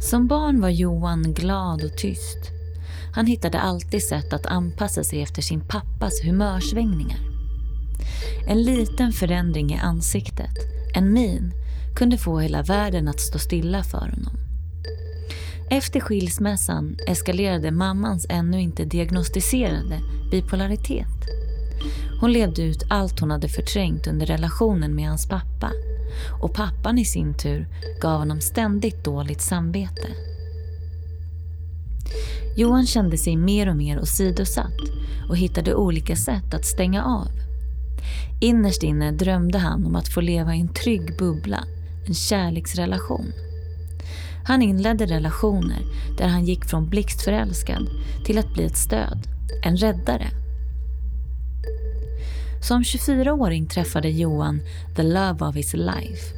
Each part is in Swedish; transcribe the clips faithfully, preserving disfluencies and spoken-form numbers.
Som barn var Johan glad och tyst. Han hittade alltid sätt att anpassa sig efter sin pappas humörsvängningar. En liten förändring i ansiktet, en min, kunde få hela världen att stå stilla för honom. Efter skilsmässan eskalerade mammans ännu inte diagnostiserade bipolaritet. Hon levde ut allt hon hade förträngt under relationen med hans pappa, och pappan i sin tur gav honom ständigt dåligt samvete. Johan kände sig mer och mer åsidosatt och hittade olika sätt att stänga av. Innerst inne drömde han om att få leva i en trygg bubbla, en kärleksrelation. Han inledde relationer där han gick från blixtförälskad till att bli ett stöd, en räddare. Som tjugofyraåring träffade Johan the love of his life.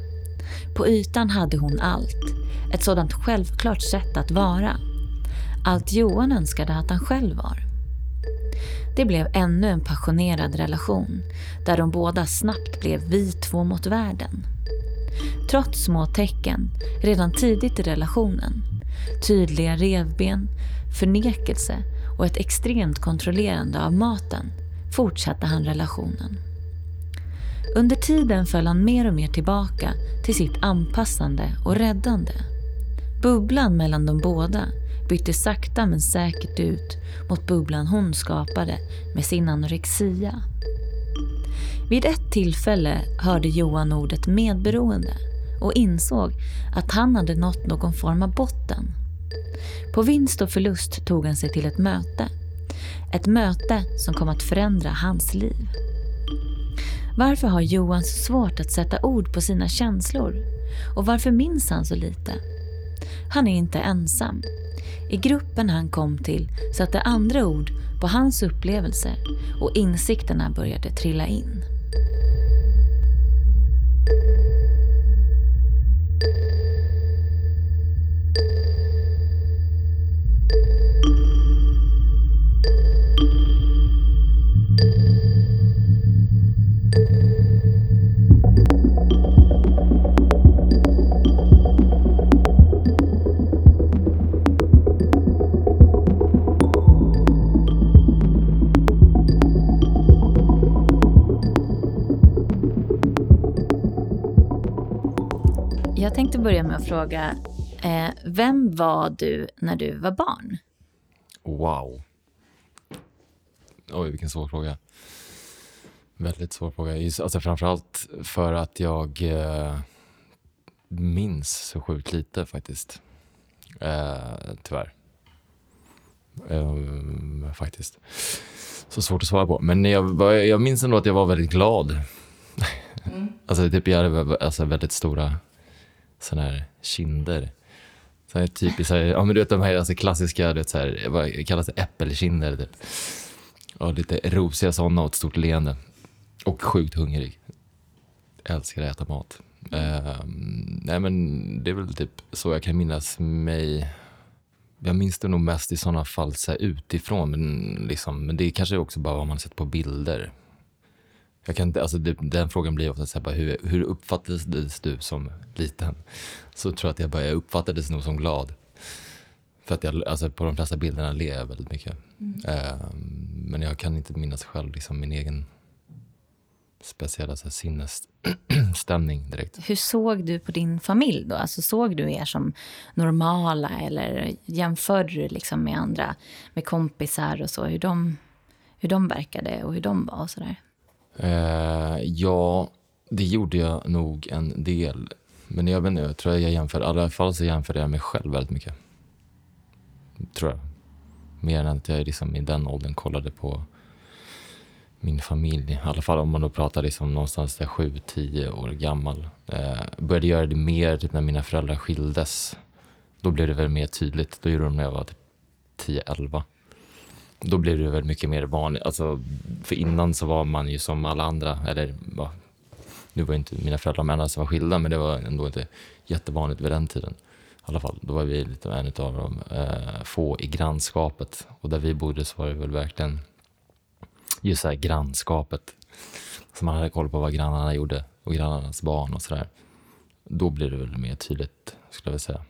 På ytan hade hon allt, ett sådant självklart sätt att vara. Allt Johan önskade att han själv var. Det blev ännu en passionerad relation, där de båda snabbt blev vi två mot världen. Trots små tecken, redan tidigt i relationen, tydliga revben, förnekelse och ett extremt kontrollerande av maten, fortsatte han relationen. Under tiden föll han mer och mer tillbaka till sitt anpassande och räddande. Bubblan mellan de båda bytte sakta men säkert ut mot bubblan hon skapade med sin anorexia. Vid ett tillfälle hörde Johan ordet medberoende och insåg att han hade nått någon form av botten. På vinst och förlust tog han sig till ett möte. Ett möte som kom att förändra hans liv. Varför har Johan så svårt att sätta ord på sina känslor? Och varför minns han så lite? Han är inte ensam. I gruppen han kom till satte andra ord på hans upplevelser och insikterna började trilla in. Jag tänkte börja med att fråga, eh, vem var du när du var barn? Wow. Oj, vilken svår fråga. Väldigt svår fråga. Alltså, framförallt för att jag eh, minns så sjukt lite faktiskt. Eh, tyvärr. Eh, faktiskt. Så svårt att svara på. Men jag, jag minns ändå att jag var väldigt glad. Mm. Alltså typ jag hade alltså, väldigt stora... sådana här kinder. Så här typiskt så här, ja men du vet de här alltså klassiska, du vet så här, vad kallas det, äppelkinder typ. Och lite rosiga sådana och ett stort leende. Och sjukt hungrig. Jag älskar att äta mat. Uh, nej men det är väl typ så jag kan minnas mig. Jag minns det nog mest i sådana fall så här utifrån. Men, liksom, men det är kanske också bara vad man sett på bilder. Jag kan inte, alltså det, den frågan blir ofta så här, bara, hur, hur uppfattades du som liten? Så tror jag att jag bara jag uppfattades nog som glad. För att jag, alltså på de flesta bilderna ler jag väldigt mycket. Mm. Uh, men jag kan inte minnas själv liksom min egen speciella så här, sinnesstämning direkt. Hur såg du på din familj då? Alltså såg du er som normala eller jämförde du liksom med andra, med kompisar och så? Hur de, hur de verkade och hur de var och sådär? Uh, ja, det gjorde jag nog en del. Men jag vet inte, jag tror jag jämför, i alla fall så jämför jag mig själv väldigt mycket. Tror jag. Mer än att jag liksom i den åldern kollade på min familj. I alla fall om man då pratar liksom någonstans där sju till tio år gammal. Uh, började göra det mer typ när mina föräldrar skildes. Då blev det väl mer tydligt. Då gjorde de när jag var typ tio elva. Då blev det väl mycket mer vanligt. Alltså, för innan så var man ju som alla andra. Eller, ja, nu var inte mina föräldrar med alla som var skilda. Men det var ändå inte jättevanligt vid den tiden. I alla fall, då var vi lite en av de eh, få i grannskapet. Och där vi bodde så var det väl verkligen just så här grannskapet. Så man hade koll på vad grannarna gjorde. Och grannarnas barn och sådär. Då blev det väl mer tydligt, skulle jag vilja säga.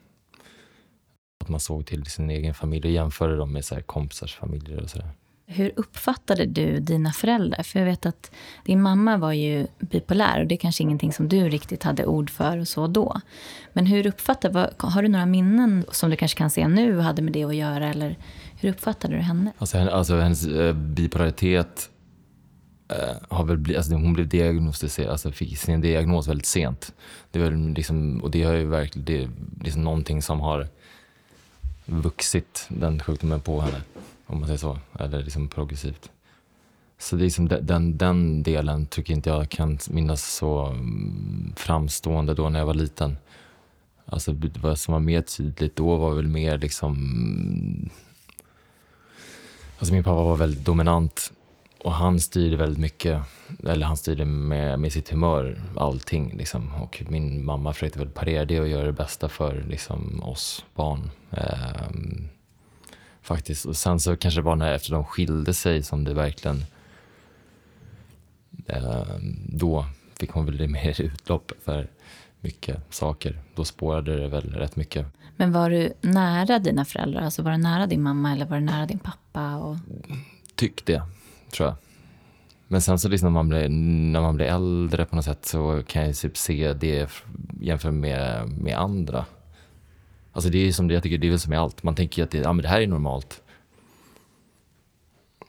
att man såg till sin egen familj och jämförde dem med så här kompisars familjer och sådär. Hur uppfattade du dina föräldrar? För jag vet att din mamma var ju bipolär och det är kanske ingenting som du riktigt hade ord för och så då. Men hur uppfattade, har du några minnen som du kanske kan se nu hade med det att göra, eller hur uppfattade du henne? Alltså, alltså hennes eh, bipolaritet eh, har väl blivit, alltså hon blev diagnostiserad, alltså fick sin diagnos väldigt sent. Det var liksom, och det har ju verkligen, det är liksom någonting som har vuxit den sjukdomen på henne. Om man säger så, eller liksom progressivt. Så det är liksom den, den delen tycker inte jag kan minnas så framstående då när jag var liten. Alltså vad som var mer tydligt då var väl mer liksom... Alltså min pappa var väldigt dominant och han styrde väldigt mycket. Eller han styrde med, med sitt humör, allting liksom. Och min mamma försökte väl parera det och göra det bästa för liksom oss barn. Ehm... Faktiskt. Och sen så kanske det var när efter de skilde sig som det verkligen eh, då fick hon väl det mer utlopp för mycket saker. Då spårade det väl rätt mycket. Men var du nära dina föräldrar? Alltså var du nära din mamma eller var du nära din pappa? Och... Tyckte jag, tror jag. Men sen så liksom när man blir, när man blir äldre på något sätt så kan jag typ se det jämfört med, med andra. Alltså det är som det, jag tycker det är väl som i allt. Man tänker ju att det, ja, men det här är normalt.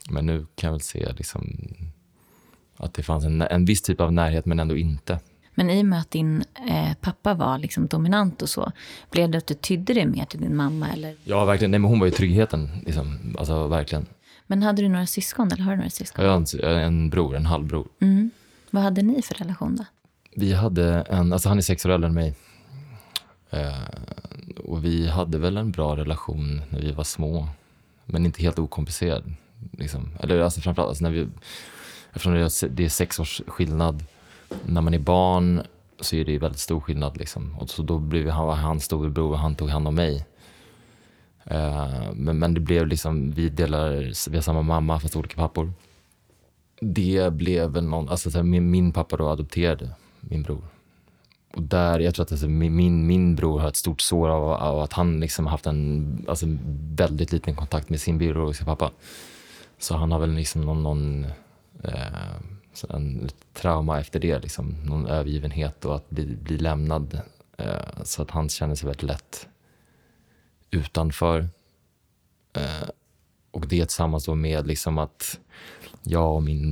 Men nu kan jag väl se liksom att det fanns en, en viss typ av närhet men ändå inte. Men i och med att din eh, pappa var liksom dominant och så, blev det att du tydde det mer till din mamma? Eller? Ja, verkligen. Nej, men hon var ju tryggheten. Liksom. Alltså verkligen. Men hade du några syskon eller har du några syskon? Jag har en, en bror, en halvbror. Mm. Vad hade ni för relation då? Vi hade en, alltså han är sex år äldre än mig. Uh, och vi hade väl en bra relation när vi var små, men inte helt okomplicerad liksom. Eller alltså framförallt alltså när vi, eftersom det är sex års skillnad, när man är barn så är det väldigt stor skillnad liksom. Och så då blev han, han storbror och han tog hand om mig. uh, men, men det blev liksom, vi delar, vi har samma mamma fast olika pappor. Det blev väl någon, alltså min, min pappa då adopterade min bror. Och där, jag tror att alltså, min, min bror har ett stort sår av, av att han liksom haft en alltså, väldigt liten kontakt med sin biologiska pappa. Så han har väl liksom någon, någon eh, en trauma efter det, liksom, någon övergivenhet och att bli, bli lämnad. Eh, så att han känner sig väldigt lätt utanför. Eh, och det tillsammans då med liksom att jag och min,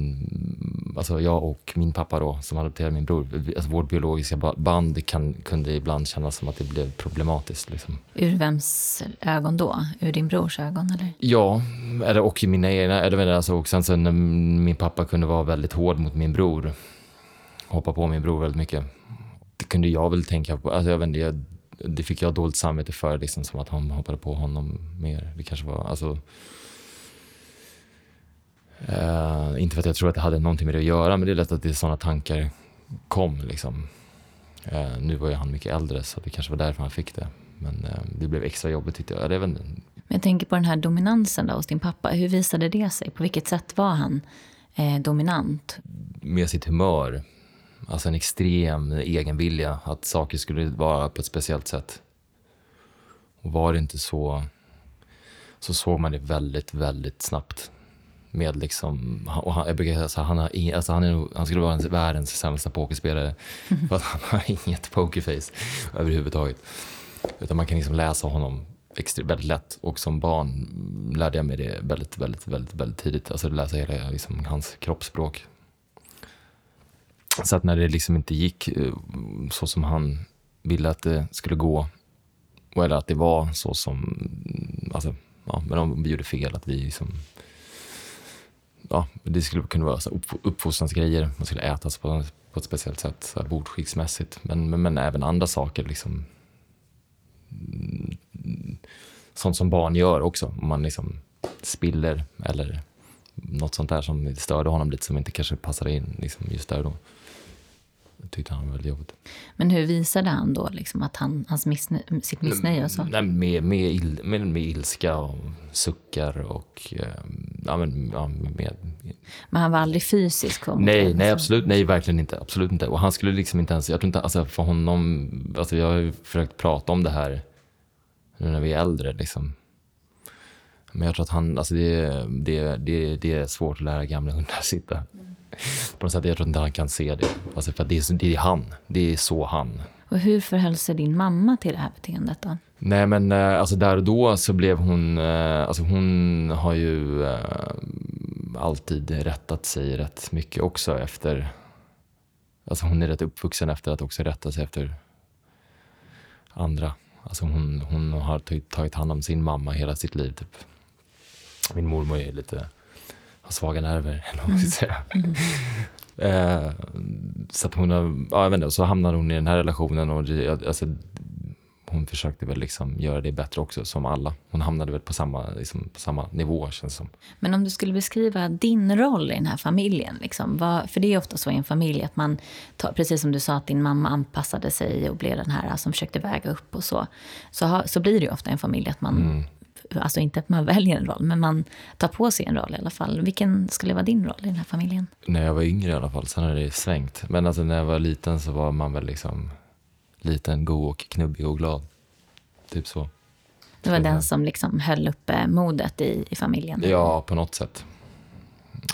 alltså jag och min pappa då, som adopterade min bror, alltså vårt biologiska band kan, kunde ibland kännas som att det blev problematiskt liksom. Ur vems ögon då? Ur din brors ögon eller? Ja, och i mina egna, alltså, och sen så när min pappa kunde vara väldigt hård mot min bror, hoppa på min bror väldigt mycket, det kunde jag väl tänka på, alltså jag vet inte, det fick jag dåligt samvete för liksom, som att han hoppade på honom mer, det kanske var, alltså Uh, inte för att jag tror att det hade någonting med det att göra, men det är lätt att det är sådana tankar kom liksom. Uh, nu var ju han mycket äldre så det kanske var därför han fick det, men uh, det blev extra jobbigt tyckte jag. Men jag tänker på den här dominansen då hos din pappa, hur visade det sig? På vilket sätt var han eh, dominant? Med sitt humör, alltså en extrem egenvilja att saker skulle vara på ett speciellt sätt. Och var det inte så, så såg man det väldigt, väldigt snabbt. Med liksom, och han, jag brukar säga så här, han, har, alltså han, är, han skulle vara en, världens sämsta pokerspelare för att han har inget pokerface överhuvudtaget. Utan man kan liksom läsa honom extra, väldigt lätt, och som barn lärde jag mig det väldigt, väldigt, väldigt, väldigt tidigt. Alltså läsa hela liksom, hans kroppsspråk. Så att när det liksom inte gick så som han ville att det skulle gå, eller att det var så som, alltså, ja, men om vi gjorde fel, att vi liksom... Ja, det skulle kunna vara uppfostransgrejer. Man skulle ätas på, på ett speciellt sätt, så här bordskicksmässigt. Men, men, men även andra saker. Liksom, sånt som barn gör också. Om man liksom spiller eller något sånt där som störde honom lite, som inte kanske passade in liksom, just där då. Tyckte han var väldigt jobbigt. Men hur visade han då liksom, att han, hans missnö- sitt missnöje och så? Nej, med, med, il, med, med ilska och suckar och eh, ja, men, ja, med, men han var aldrig fysisk? Nej, det, nej så. Absolut, nej, verkligen inte, absolut inte. Och han skulle liksom inte ens, jag tror inte, alltså för honom, alltså jag har ju försökt prata om det här nu när vi är äldre liksom. Men jag tror att han, alltså det, det, det, det är svårt att lära gamla hundar sitta. Mm. På något sätt, jag tror inte han kan se det. Alltså för att det är, det är han, det är så han. Och hur förhöll sig din mamma till det här beteendet då? Nej men alltså där och då så blev hon, alltså hon har ju alltid rättat sig rätt mycket också efter, alltså hon är rätt uppvuxen efter att också rätta sig efter andra. Alltså hon, hon har tagit hand om sin mamma hela sitt liv typ. Min mormor är lite, har svaga nerver eller vad man ska säga. Mm. eh, så att hon har, ja, jag vet inte, så hamnade hon i den här relationen och alltså, hon försökte väl liksom göra det bättre också som alla. Hon hamnade väl på samma, liksom, på samma nivå känns som. Men om du skulle beskriva din roll i den här familjen liksom, vad, för det är ofta så i en familj att man tar, precis som du sa att din mamma anpassade sig och blev den här som alltså, försökte väga upp och så. Så, ha, så blir det ju ofta i en familj att man, mm. alltså inte att man väljer en roll men man tar på sig en roll i alla fall. Vilken skulle vara din roll i den här familjen? När jag var yngre i alla fall, sen har det svängt. Men alltså när jag var liten så var man väl liksom liten, god och knubbig och glad. Typ så. Det var så den här som liksom höll uppe modet i, i familjen? Ja, på något sätt.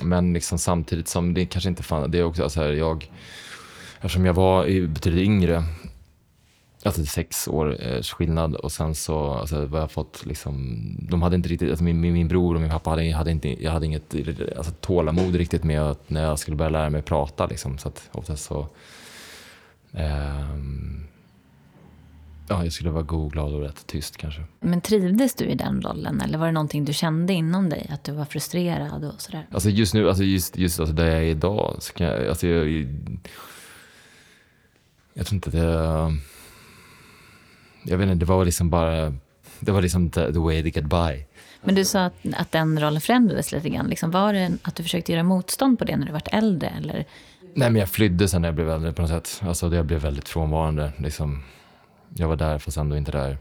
Men liksom samtidigt som det kanske inte fann... Det är också så här, jag... Eftersom jag var betydligt yngre, alltså sex år eh, skillnad och sen så alltså, var jag fått liksom... De hade inte riktigt... Alltså min, min bror och min pappa hade, hade inte... Jag hade inget alltså, tålamod riktigt med att när jag skulle börja lära mig prata liksom. Så att oftast så... Eh, Ja, jag skulle vara god, glad och rätt tyst kanske. Men trivdes du i den rollen? Eller var det någonting du kände inom dig? Att du var frustrerad och sådär? Alltså just nu, alltså just, just alltså där jag är idag så kan jag, alltså jag, jag... Jag tror inte att jag... Jag vet inte, det var liksom bara... Det var liksom the, the way to get by. Men du sa att, att den rollen förändrades lite grann. Liksom, var det att du försökte göra motstånd på det när du var äldre? Eller? Nej, men jag flydde sen när jag blev äldre på något sätt. Alltså jag blev väldigt frånvarande liksom... Jag var där fast ändå inte där.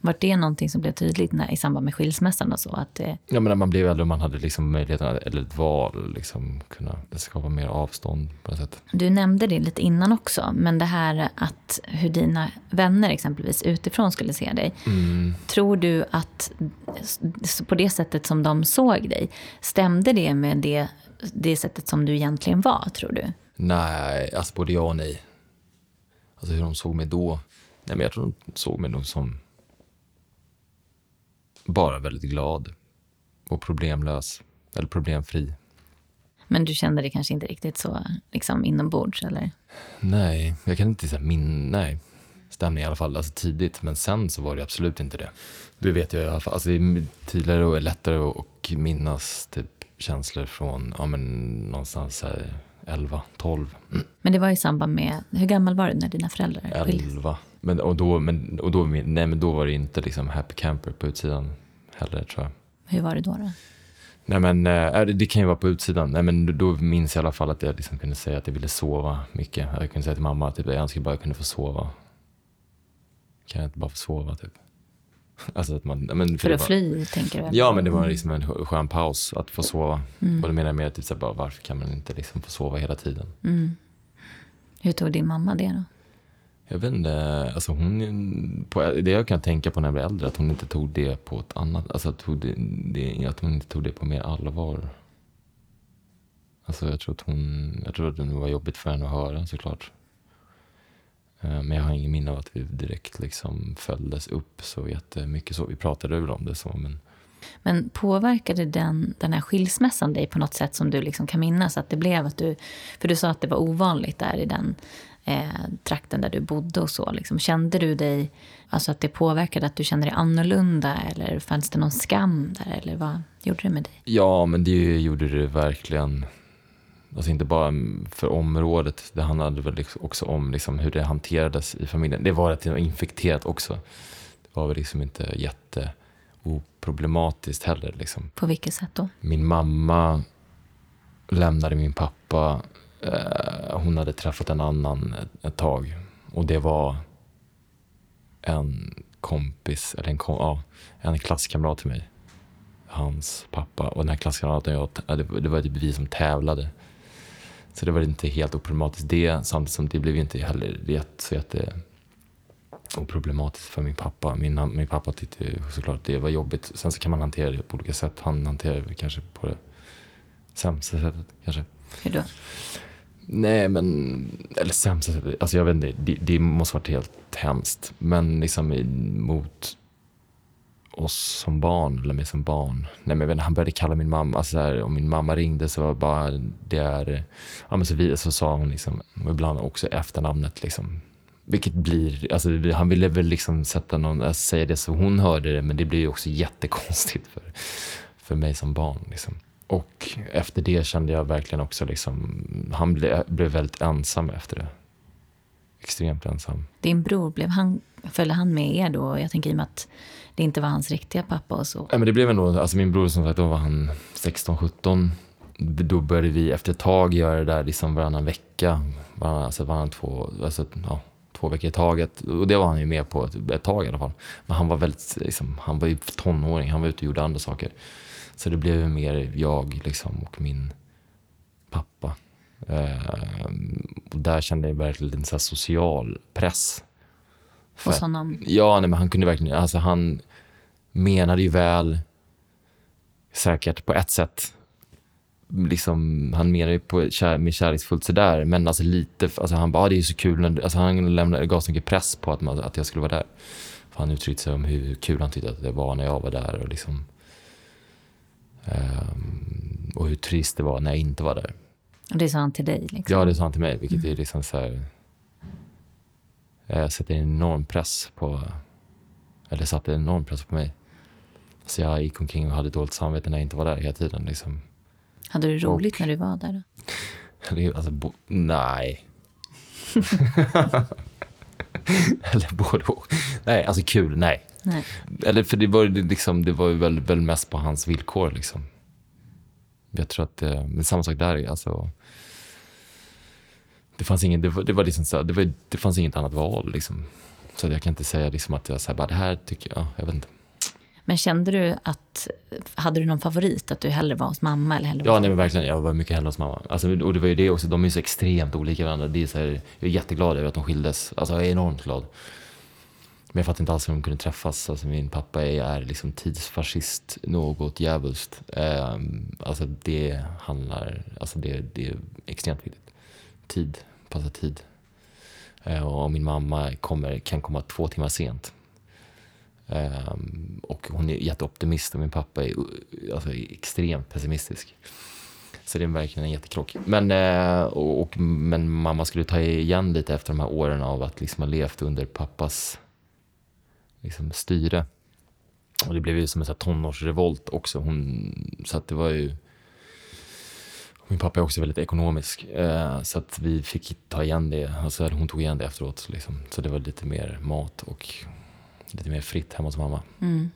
Var det någonting som blev tydligt när, i samband med skilsmässan och så? Att det... Ja, men när man blev äldre och man hade liksom möjligheten att, eller ett val liksom kunna skapa mer avstånd på något sätt. Du nämnde det lite innan också, men det här att hur dina vänner exempelvis utifrån skulle se dig. Mm. Tror du att på det sättet som de såg dig, stämde det med det, det sättet som du egentligen var, tror du? Nej, alltså både ja och nej. Alltså hur de såg mig då. Nej, men jag tror de såg mig nog som bara väldigt glad och problemlös, eller problemfri. Men du kände det kanske inte riktigt så liksom inombords, eller? Nej, jag kan inte säga min, nej, stämning i alla fall, alltså tidigt, men sen så var det absolut inte det. Det vet jag i alla fall, alltså det är tydligare och lättare att minnas typ känslor från, ja men någonstans här elva, tolv. Mm. Men det var i samband med, hur gammal var du när dina föräldrar? elva. Men, och då, men, och då, nej, men då var det inte liksom happy camper på utsidan heller, tror jag. Hur var det då då? Nej, men, äh, det kan ju vara på utsidan. Nej, men då minns jag i alla fall att jag liksom kunde säga att jag ville sova mycket. Jag kunde säga till mamma att typ, jag önskade bara att jag kunde få sova. Kan jag inte bara få sova, typ? Alltså att man, men, för, för att bara, fly, tänker du? Ja, men det var liksom en skön paus att få sova. Mm. Och då menar jag mer typ så här, bara, varför kan man inte liksom få sova hela tiden? Mm. Hur tog din mamma det då? Jag vet inte, alltså hon, på, det jag kan tänka på när jag blir äldre, att hon inte tog det på ett annat, alltså tog det, det, att hon inte tog det på mer allvar. Alltså jag tror att hon, jag tror att det var jobbigt för henne att höra, såklart. Men jag har ingen minne av att vi direkt liksom följdes upp så jättemycket så, vi pratade över om det så, men... Men påverkade den, den här skilsmässan dig på något sätt som du liksom kan minnas att det blev att du, för du sa att det var ovanligt där i den eh, trakten där du bodde och så liksom. Kände du dig, alltså att det påverkade att du kände dig annorlunda eller fanns det någon skam där eller vad gjorde det med dig? Ja, men det gjorde det verkligen, alltså inte bara för området, det handlade väl också om liksom hur det hanterades i familjen. Det var att det var infekterat också, det var väl liksom inte jätte oproblematiskt heller. Liksom. På vilket sätt då? Min mamma lämnade min pappa. Eh, hon hade träffat en annan ett, ett tag. Och det var en kompis, eller en, kom, ja, en klasskamrat till mig. Hans pappa. Och den här klasskamraten, jag, det, det var typ vi som tävlade. Så det var inte helt oproblematiskt det. Samtidigt som det blev inte heller jätte, så jätte och problematiskt för min pappa. Min, min pappa tyckte såklart att det var jobbigt. Sen så kan man hantera det på olika sätt. Han hanterar det kanske på det sämsta sättet kanske. Hur då? Nej, men eller sämsta sättet. Alltså jag vet inte, det, det måste varit helt hemskt. Men liksom mot oss som barn, eller mig som barn. Nej, men jag vet inte, han började kalla min mamma, alltså där, om min mamma ringde så var det bara det är, ja men så vi, så sa hon liksom, ibland också efternamnet liksom. Vilket blir, alltså han ville väl liksom sätta någon, alltså, säga det så hon hörde det, men det blir ju också jättekonstigt för, för mig som barn liksom. Och efter det kände jag verkligen också liksom, han ble, blev väldigt ensam efter det. Extremt ensam. Din bror, blev han, följde han med er då? Jag tänker i och med att det inte var hans riktiga pappa och så. Ja, men det blev ändå, alltså min bror som sagt, då var han sexton sjutton. Då började vi efter ett tag göra det där liksom varannan vecka. Varannan, alltså varannan två, alltså ja, två veckor i taget. Och det var han ju med på ett, ett tag i alla fall. Men han var väldigt, liksom, han var ju tonåring, han var ute och gjorde andra saker. Så det blev mer jag liksom och min pappa. Uh, och där kände jag verkligen en sån här social press. För hos honom? Ja, nej, men han kunde verkligen, alltså han menade ju väl säkert på ett sätt. Liksom, han menade ju på kär, med kärleksfullt sådär, men alltså lite, alltså han bara, ah, det är ju så kul, när, alltså han lämnade, gav så mycket press på att, man, att jag skulle vara där. För han uttryckte sig om hur kul han tyckte att det var när jag var där och liksom um, och hur trist det var när jag inte var där. Och det sa han till dig liksom? Ja, det sa han till mig, vilket mm. är liksom så här, jag sätter en enorm press på, eller satte en enorm press på mig. Så jag gick omkring och hade dåligt samvete när jag inte var där hela tiden liksom. Hade du roligt och, när du var där då? Alltså, bo, nej. Eller både och. Nej, alltså kul, nej. nej. Eller för det var ju liksom, det var ju väl, väl mest på hans villkor liksom. Jag tror att det, men samma sak där, alltså det fanns ingen, det var, det var liksom så, det var, det fanns inget annat val liksom. Så jag kan inte säga liksom att jag så här, bara det här tycker jag, jag vet inte. Men kände du att, hade du någon favorit, att du hellre var hos mamma eller hellre var? Ja, nej men verkligen, jag var mycket hellre hos mamma. Alltså, och det var ju det också, de är ju så extremt olika varandra. Det är så här, jag är jätteglad över att de skildes. Alltså jag är enormt glad. Men jag fattar inte alls hur de kunde träffas. Alltså min pappa är, är liksom tidsfascist, något jävligt. Eh, alltså det handlar, alltså det, det är extremt viktigt. Tid, passa tid. Eh, och min mamma kommer, kan komma två timmar sent. Eh, och hon är jätteoptimist och min pappa är, alltså, är extremt pessimistisk. Så det är verkligen en jättekrock. Men, eh, och, och, men mamma skulle ta igen lite efter de här åren av att liksom ha levt under pappas liksom styre. Och det blev ju som en sån här tonårsrevolt också. Hon, så att det var ju, min pappa är också väldigt ekonomisk. Eh, så att vi fick ta igen det. Alltså hon tog igen det efteråt. Liksom. Så det var lite mer mat och lite mer fritt hemma hos mamma. Mm.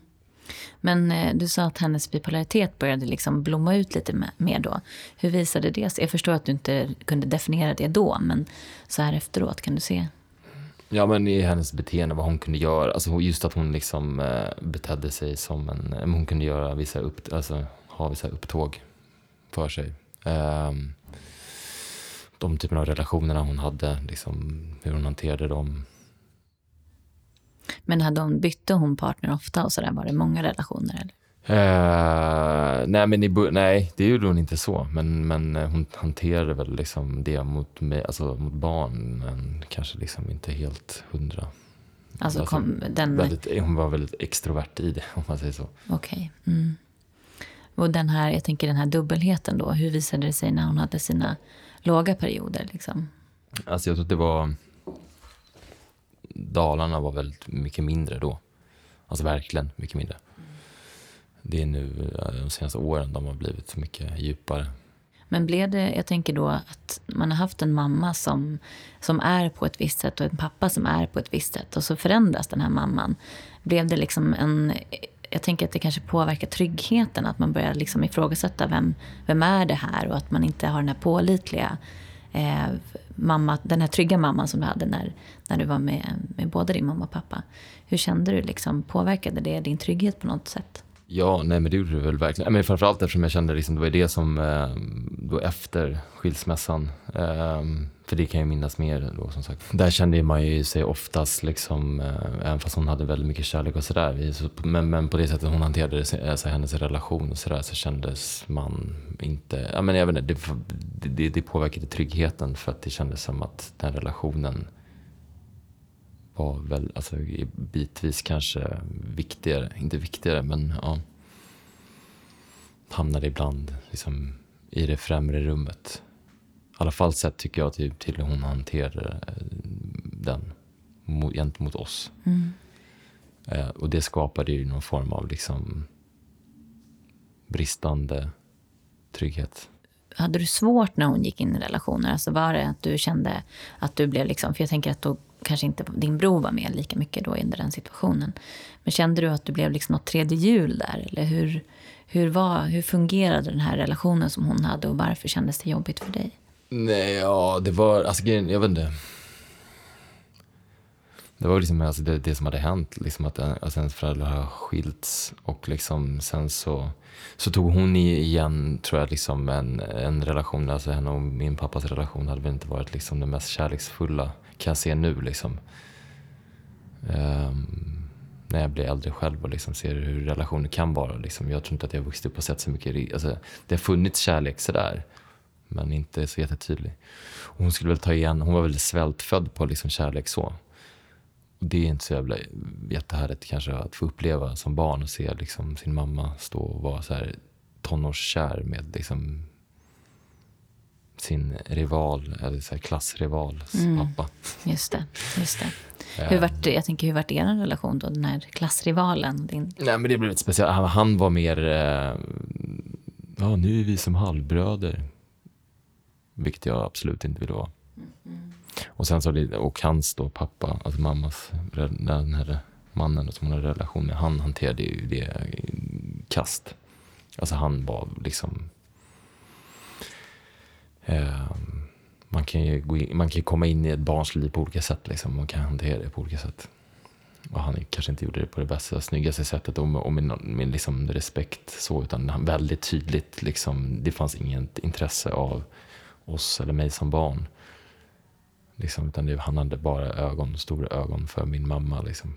Men eh, du sa att hennes bipolaritet började liksom blomma ut lite med, med då. Hur visade det sig? Jag förstår att du inte kunde definiera det då. Men så här efteråt kan du se. Ja, men i hennes beteende, vad hon kunde göra. Alltså just att hon liksom eh, betedde sig som en... Hon kunde göra vissa upp, alltså, ha vissa upptåg för sig. Eh, de typen av relationerna hon hade, liksom, hur hon hanterade dem. Men hade hon, bytte hon partner ofta och sådär? Var det många relationer? Eller? Eh, nej, men i, nej, det gjorde hon inte så. Men, men hon hanterade väl liksom det mot, mig, alltså mot barn, men kanske liksom inte helt hundra. Alltså, alltså kom den... väldigt, hon var väldigt extrovert i det, om man säger så. Okej. Okay. Mm. Och den här, jag tänker den här dubbelheten då, hur visade det sig när hon hade sina låga perioder? Liksom? Alltså jag tror att det var... Dalarna var väldigt mycket mindre då. Alltså verkligen mycket mindre. Det är nu de senaste åren de har blivit mycket djupare. Men blev det, jag tänker då att man har haft en mamma som, som är på ett visst sätt och en pappa som är på ett visst sätt och så förändras den här mamman. Blev det liksom en, jag tänker att det kanske påverkar tryggheten att man börjar liksom ifrågasätta vem, vem är det här och att man inte har den här pålitliga eh, mamma, den här trygga mamman som du hade när, när du var med, med både din mamma och pappa. Hur kände du liksom, påverkade det din trygghet på något sätt? Ja, nej men det gjorde det väl verkligen. Men framförallt eftersom jag kände liksom, det var det som eh, då efter skilsmässan, eh, för det kan jag minnas mer då som sagt. Där kände man ju sig oftast liksom, eh, även fast hon hade väldigt mycket kärlek och sådär. Men, men på det sättet hon hanterade det, alltså, hennes relation och sådär, så kändes man inte, ja men jag vet inte, det, det, det påverkade tryggheten för att det kändes som att den relationen var väl alltså bitvis kanske viktigare, inte viktigare men ja, hamnade ibland liksom i det främre rummet. I alla fall sett tycker jag typ till hon hanterade den mot, gentemot oss. Mm. Eh, och det skapade ju någon form av liksom bristande trygghet. Hade du svårt när hon gick in i relationer? Alltså var det att du kände att du blev liksom, för jag tänker att då kanske inte din bror var med lika mycket då under den situationen. Men kände du att du blev liksom något tredje hjul där? Eller hur, hur, var, hur fungerade den här relationen som hon hade och varför kändes det jobbigt för dig? Nej, ja, det var, alltså jag vet inte. Det var liksom alltså, det, det som hade hänt, liksom att alltså, ens föräldrar har skilts och liksom sen så, så tog hon igen, tror jag, liksom en, en relation, alltså henne och min pappas relation hade väl inte varit liksom den mest kärleksfulla, kan jag se nu liksom. Um, när jag blir äldre själv och liksom ser hur relationer kan vara liksom. Jag tror inte att jag vuxit upp och sett så mycket, alltså, det har funnits kärlek sådär men inte så jättetydlig. Och hon skulle väl ta igen, hon var väl svältfödd på liksom kärlek så. Och det är inte så jävla jättehärligt kanske att få uppleva som barn och se liksom sin mamma stå och vara så här tonårskär med liksom sin rival, eller så här klassrivals mm. pappa. Just det, just det. Hur vart, jag tänker, hur vart er relation då, den här klassrivalen? Din... Nej, men det blev lite speciellt. Han, han var mer, eh, ja nu är vi som halvbröder. Vilket jag absolut inte ville vara. Mm. Och sen så, och hans då pappa, alltså mammas, den här mannen som hon hade relation med, han hanterade ju det kast. Alltså han var liksom... Man kan ju gå in, man kan ju komma in i ett barns liv på olika sätt liksom. Man kan hantera det på olika sätt. Och han kanske inte gjorde det på det bästa, snyggaste sättet och med, och med, med liksom respekt så, utan han väldigt tydligt liksom, det fanns inget intresse av oss eller mig som barn liksom, utan det, han hade bara ögon, stora ögon för min mamma liksom.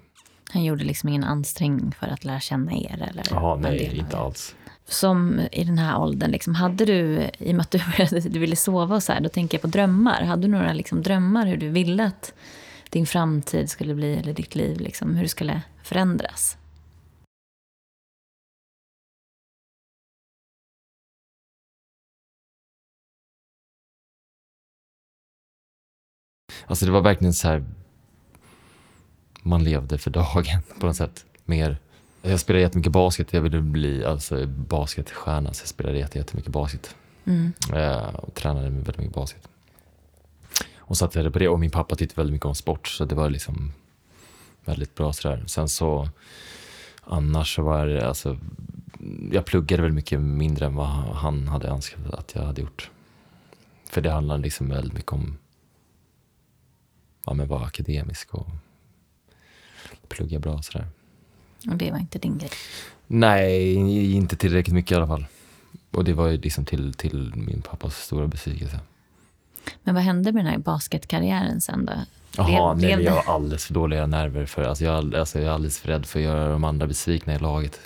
Han gjorde liksom ingen ansträngning för att lära känna er eller? Ja, nej, inte alls. Som i den här åldern, liksom, hade du, i och med att du, du ville sova och så här, då tänker jag på drömmar. Hade du några liksom drömmar hur du ville att din framtid skulle bli, eller ditt liv, liksom, hur det skulle förändras? Alltså det var verkligen så här, man levde för dagen på något sätt, mer. Jag spelade jättemycket basket. Jag ville bli alltså basketstjärna. Så jag spelade jättemycket basket. Mm. Eh, och tränade med väldigt mycket basket. Och satt jag på det. Och min pappa tittade väldigt mycket om sport. Så det var liksom väldigt bra sådär. Sen så annars så var det alltså... Jag pluggade väl mycket mindre än vad han hade önskat att jag hade gjort. För det handlade liksom väldigt mycket om... Ja, men vara akademisk och plugga bra och sådär. Och det var inte din grej? Nej, inte tillräckligt mycket i alla fall. Och det var ju liksom till, till min pappas stora besvikelse. Men vad hände med den här basketkarriären sen då? Jaha, blev, nej, blev jag var alldeles för dåliga nerver för. Alltså jag, alltså jag är alldeles för rädd för att göra de andra besvikna i laget.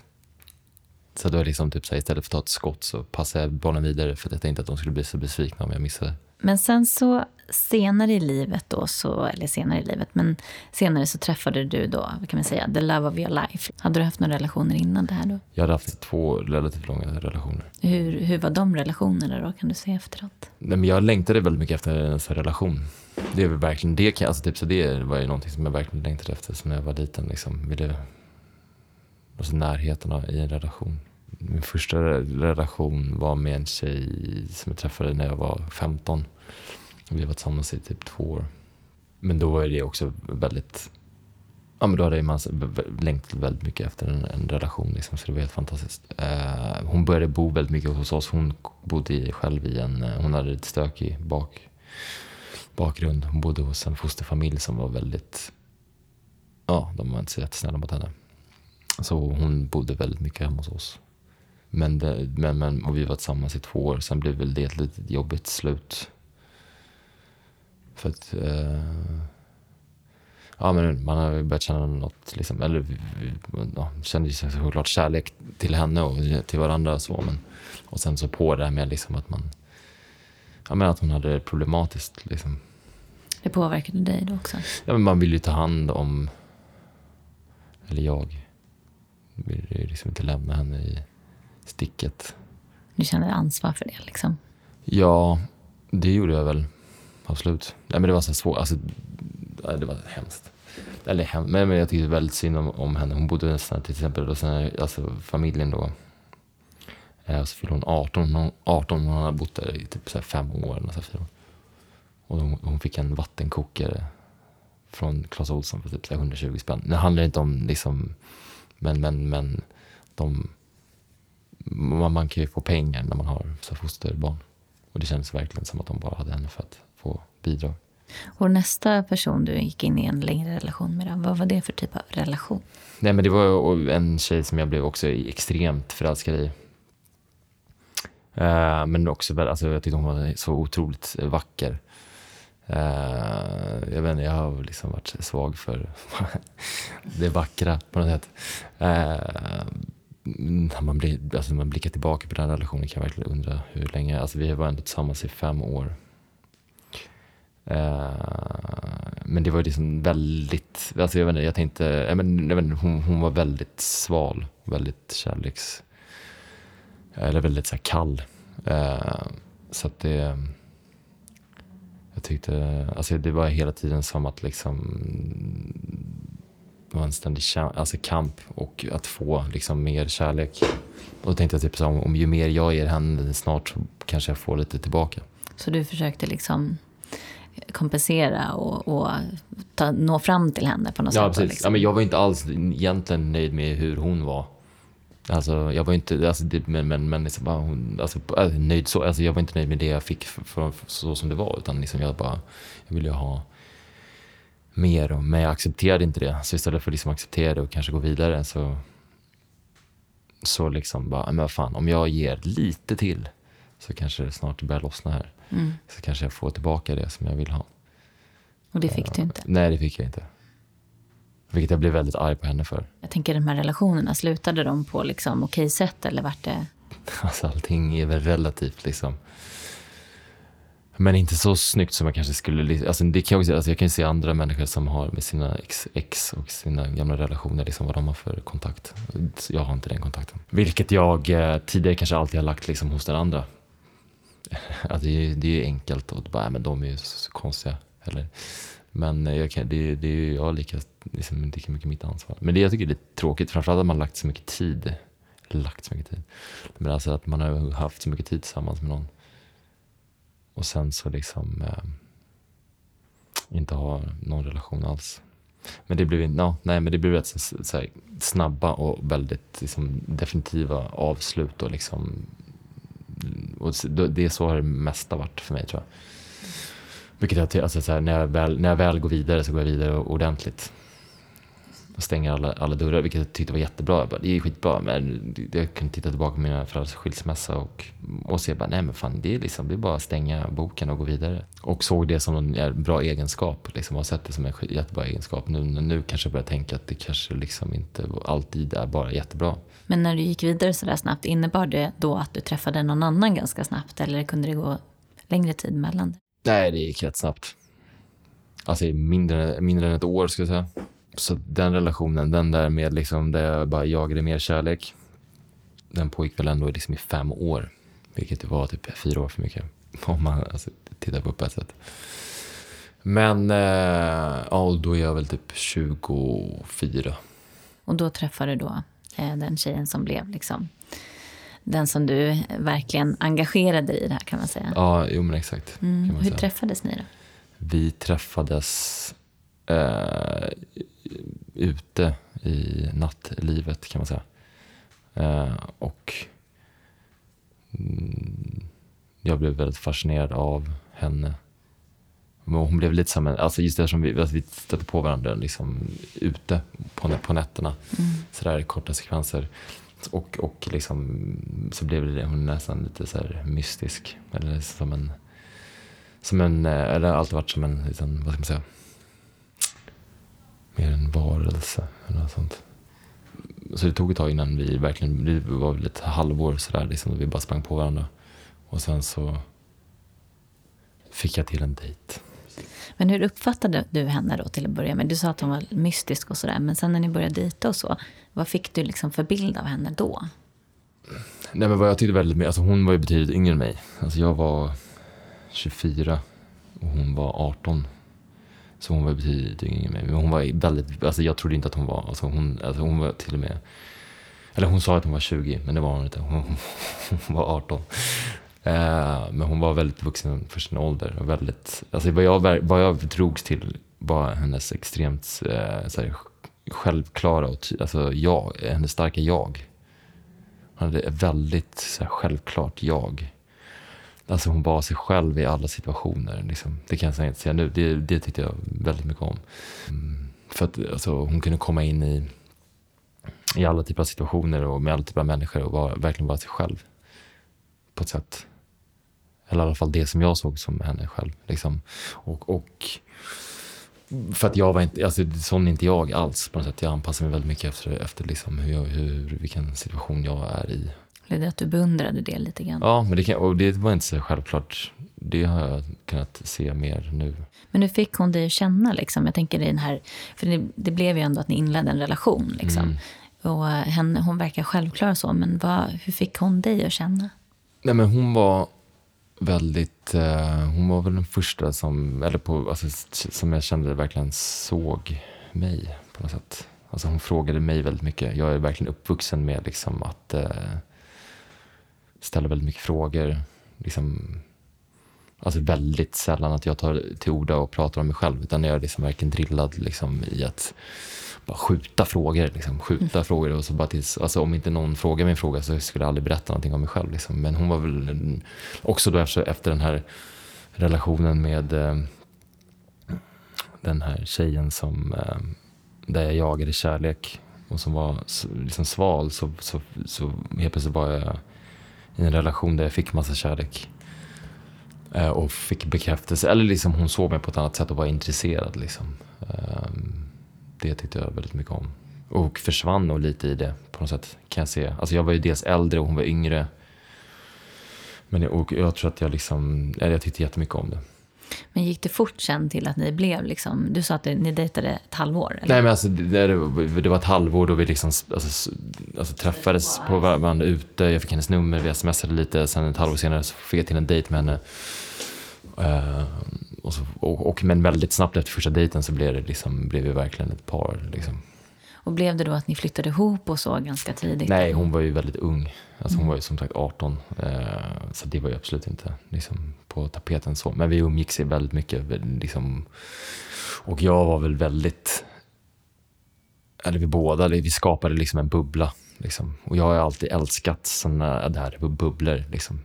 Så då är liksom typ så här, istället för att ta ett skott så passade jag bollen vidare. För jag tänkte att de skulle bli så besvikna om jag missade. Men sen så senare i livet då, så, eller senare i livet, men senare så träffade du då, vad kan man säga, the love of your life. Hade du haft några relationer innan det här då? Jag hade haft två relativt långa relationer. Hur, hur var de relationerna då, kan du säga efteråt? Nej, men jag längtade väldigt mycket efter en sån relation. Det är väl verkligen det, kan, alltså typ så det var ju någonting som jag verkligen längtade efter som jag var liten liksom, ville, alltså närheten av, i en relation. Min första relation var med en tjej som jag träffade när jag var femton. Vi var tillsammans i typ två år. Men då var det också väldigt... Ja, men då hade man längtat väldigt mycket efter en, en relation. Liksom, så det var helt fantastiskt. Eh, hon började bo väldigt mycket hos oss. Hon bodde själv i en... Hon hade ett stökig bak, bakgrund. Hon bodde hos en fosterfamilj som var väldigt... Ja, de var inte så jättesnälla mot henne. Så hon bodde väldigt mycket hemma hos oss. Men, det, men, men och vi var tillsammans i två år. Sen blev väl det ett litet jobbigt slut. För att... Eh, ja, men man har börjat känna något liksom, eller vi, vi ja, kände ju såklart kärlek till henne och till varandra och så, men och sen så på det här med liksom att man ja, men att hon hade det problematiskt liksom. Det påverkade dig då också? Ja, men man vill ju ta hand om, eller jag vill ju liksom inte lämna henne i sticket. Du kände ansvar för det liksom? Ja, det gjorde jag väl, absolut. Nej, men det var så svårt, alltså det var hemskt. Eller hem, men jag tyckte väldigt synd om, om henne. Hon bodde nästan till exempel, och sen, alltså familjen då. Eh, och så fyllde hon arton, arton hon hade bott där i typ så här fem år eller så här fyra år. Och hon, hon fick en vattenkokare från Clas Ohlson för typ så här hundratjugo spänn. Det handlar inte om liksom, men men men de, man, man kan ju få pengar när man har så här fosterbarn. Och det kändes verkligen som att de bara hade henne för att få bidrag. Och nästa person du gick in i en längre relation med, vad var det för typ av relation? Nej, men det var en tjej som jag blev också extremt förälskad i. Uh, men också, alltså, jag tyckte hon var så otroligt vacker. Uh, jag vet inte, jag har liksom varit svag för det vackra på något sätt. Uh, när man, blir, alltså, när man blickar tillbaka på den relationen kan jag verkligen undra hur länge. Alltså, vi var ändå tillsammans i fem år. Uh, men det var ju liksom väldigt, alltså jag vet inte, jag tänkte, jag men, jag vet inte, hon, hon var väldigt sval, väldigt kärleks, eller väldigt så här kall, uh, så att det, jag tyckte, alltså det var hela tiden som att liksom det var en ständig kär, alltså kamp och att få liksom mer kärlek. Och då tänkte jag typ så om, om ju mer jag ger henne, snart kanske jag får lite tillbaka. Så du försökte liksom kompensera och, och ta, nå fram till henne på något ja, sätt. Liksom. Ja, men jag var inte alls egentligen nöjd med hur hon var. Alltså, jag var inte, alltså, det, men, men, men liksom, hon, alltså, nöjd så, alltså, jag var inte nöjd med det jag fick för, för, för, så som det var, utan liksom, jag bara, jag ville ha mer, men jag accepterade inte det. Så istället för att liksom acceptera det och kanske gå vidare, så så liksom bara, men vad fan, om jag ger lite till så kanske det snart börjar lossna här. Mm. Så kanske jag får tillbaka det som jag vill ha. Och det fick du inte? Nej, det fick jag inte. Vilket jag blev väldigt arg på henne för. Jag tänker, de här relationerna, slutade de på liksom okej sätt, eller vart det? Alltså, allting är väl relativt liksom. Men inte så snyggt som jag kanske skulle, alltså, det kan jag också, alltså, jag kan ju se andra människor som har med sina ex, ex och sina gamla relationer liksom, vad de har för kontakt. Jag har inte den kontakten. Vilket jag eh, tidigare kanske alltid har lagt liksom hos den andra. Att det är, det är ju enkelt att bara, men de är ju så konstiga, eller, men jag kan, det, det är ju jag lika, liksom, lika mycket mitt ansvar. Men det jag tycker är lite tråkigt, framförallt att man har lagt så mycket tid, lagt så mycket tid, men alltså att man har haft så mycket tid tillsammans med någon och sen så liksom eh, inte ha någon relation alls. Men det blev no, nej, men det blev rätt så, så här, snabba och väldigt liksom, definitiva avslut och liksom. Och det är så har det mesta varit för mig, tror jag. Vilket jag, alltså, så här, när, jag väl, när jag väl går vidare så går jag vidare ordentligt. Och stänger alla, alla dörrar, vilket jag tyckte var jättebra. Jag bara, det är skitbra, men jag kunde titta tillbaka på mina föräldrars skilsmässa och, och se bara, nej men fan, det är, liksom, det är bara att stänga boken och gå vidare. Och såg det som en bra egenskap, liksom, och har sett det som en jättebra egenskap. Nu, nu kanske jag börjar tänka att det kanske liksom inte alltid är bara jättebra. Men när du gick vidare så där snabbt, innebar det då att du träffade någon annan ganska snabbt? Eller kunde det gå längre tid mellan? Nej, det gick rätt snabbt. Alltså mindre, mindre än ett år, skulle jag säga. Så den relationen, den där med liksom där jag bara jagade mer kärlek, den pågick väl ändå liksom i fem år. Vilket det var typ fyra år för mycket. Om man alltså, tittar på ett sätt. Men eh, ja, då är jag väl typ tjugofyra. Och då träffade du då eh, den tjejen som blev liksom den som du verkligen engagerade dig i det här, kan man säga. Ja, jo men exakt. Mm. Kan man Hur säga. Träffades ni då? Vi träffades... Uh, ute i nattlivet, kan man säga. Uh, och mm, jag blev väldigt fascinerad av henne. Men hon blev lite som en, alltså just det som vi, alltså vi stötte på varandra liksom ute på, på nätterna. Mm. Sådär korta sekvenser. Och, och liksom så blev det, hon nästan lite så här mystisk. Eller som en, som en, eller alltid varit som en, utan, vad ska man säga? Mer en varelse eller något sånt. Så det tog ett tag innan vi verkligen, det var väl ett halvår sådär liksom, vi bara sprang på varandra. Och sen så fick jag till en dejt. Men hur uppfattade du henne då till att börja med? Du sa att hon var mystisk och sådär, men sen när ni började dejta och så, vad fick du liksom för bild av henne då? Nej, men vad jag tyckte väldigt mycket, alltså hon var ju betydligt yngre än mig. Alltså jag var tjugofyra och hon var arton. Så hon var betydligt yngre än mig. Men hon var väldigt, alltså jag trodde inte att hon var, alltså hon, alltså hon var till och med, eller hon sa att hon var tjugo, men det var hon inte. Hon, hon var arton. Men hon var väldigt vuxen för sin ålder och väldigt, alltså vad jag, vad jag drogs till var hennes extremt så här, självklara och ty, alltså jag, hennes starka jag. Hon hade ett väldigt så här, självklart jag. Alltså hon var sig själv i alla situationer liksom. Det kan jag inte säga nu, det, det tyckte jag väldigt mycket om. För att alltså, hon kunde komma in i, i alla typer av situationer och med alla typer av människor och var, verkligen vara sig själv på ett sätt. Eller i alla fall det som jag såg som henne själv. Liksom. Och, och för att jag var inte, alltså sån är inte jag alls på något sätt. Jag anpassar mig väldigt mycket efter, efter liksom hur, jag, hur, vilken situation jag är i. Eller det att du beundrade det lite grann. Ja, men det, kan, och det var inte så självklart. Det har jag kunnat se mer nu. Men hur fick hon dig att känna liksom? Jag tänker i den här, för det, det blev ju ändå att ni inledde en relation liksom. Mm. Och henne, hon verkar självklar så, men vad, hur fick hon dig att känna? Nej, men hon var väldigt, eh, hon var väl den första som, eller på, alltså, som jag kände verkligen såg mig på något sätt. Alltså hon frågade mig väldigt mycket. Jag är verkligen uppvuxen med liksom att eh, ställa väldigt mycket frågor. Liksom, alltså väldigt sällan att jag tar till orda och pratar om mig själv, utan jag är liksom verkligen drillad liksom, i att bara skjuta frågor, liksom, skjuta mm. frågor och så bara tills, alltså om inte någon frågar min fråga så skulle jag aldrig berätta någonting om mig själv liksom. Men hon var väl också då efter, efter den här relationen med eh, den här tjejen som eh, där jag jagade kärlek och som var liksom sval, så, så, så helt plötsligt var jag i en relation där jag fick massa kärlek eh, och fick bekräftelse, eller liksom hon såg mig på ett annat sätt och var intresserad liksom. eh, Det tyckte jag väldigt mycket om. Och försvann nog lite i det på något sätt, kan jag se. Alltså jag var ju dels äldre och hon var yngre. Men jag, och jag tror att jag liksom, eller jag tyckte jättemycket om det. Men gick det fort sen till att ni blev liksom, du sa att ni dejtade ett halvår? Eller? Nej, men alltså det, det var ett halvår då vi liksom alltså, alltså träffades på varandra ute. Jag fick hennes nummer, vi smsade lite. Sen ett halvår senare så fick jag till en dejt med henne. Uh, och så, och, och, men väldigt snabbt efter första dejten så blev, det liksom, blev vi verkligen ett par. Liksom. Och blev det då att ni flyttade ihop och så ganska tidigt? Nej, hon var ju väldigt ung. Alltså, mm. Hon var ju som sagt arton. Uh, så det var ju absolut inte liksom, på tapeten så. Men vi umgicks väldigt mycket. Liksom, och jag var väl väldigt... Eller vi båda, eller vi skapade liksom en bubbla. Liksom. Och jag har alltid älskat såna där bubblor liksom.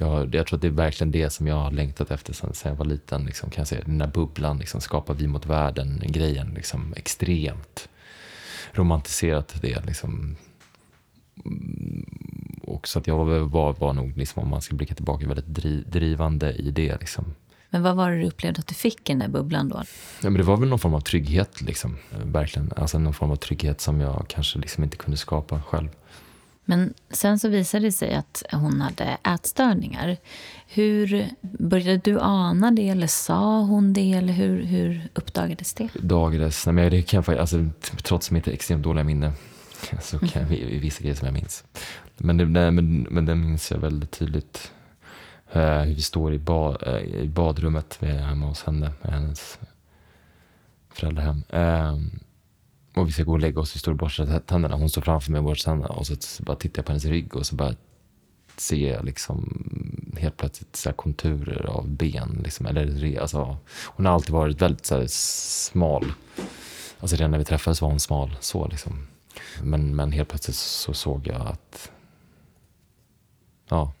Jag, jag tror att det är verkligen det som jag har längtat efter sen, sen jag var liten. Liksom, kan jag säga. Den där bubblan, liksom, skapar vi mot världen, grejen. Liksom, extremt romantiserat det. Liksom. Och så att jag var, var, var nog, liksom, om man ska blicka tillbaka, väldigt dri, drivande i det. Liksom. Men vad var det du upplevde att du fick i den där bubblan då? Ja, men det var väl någon form av trygghet. Liksom, verkligen. Alltså någon form av trygghet som jag kanske liksom inte kunde skapa själv. Men sen så visade det sig att hon hade ätstörningar. Hur började du ana det, eller sa hon det, eller hur, hur uppdagades det? Dagades, nej men det kan jag, alltså, trots mitt extremt dåliga minne så kan jag, mm. vissa grejer som jag minns. Men det, nej, men, men det minns jag väldigt tydligt. Uh, hur vi står i, ba, uh, i badrummet med, hemma hos henne, med hennes föräldrahem. Uh, Och vi ska gå och lägga oss, vi står och borstar tänderna. Hon står framför mig och borstar tänderna. Och så bara tittar jag på hennes rygg och så bara ser jag liksom helt plötsligt så här konturer av ben. Liksom. Eller, alltså, hon har alltid varit väldigt så här smal. Alltså redan när vi träffades var hon smal. Så, liksom. men, men helt plötsligt så såg jag att... Ja,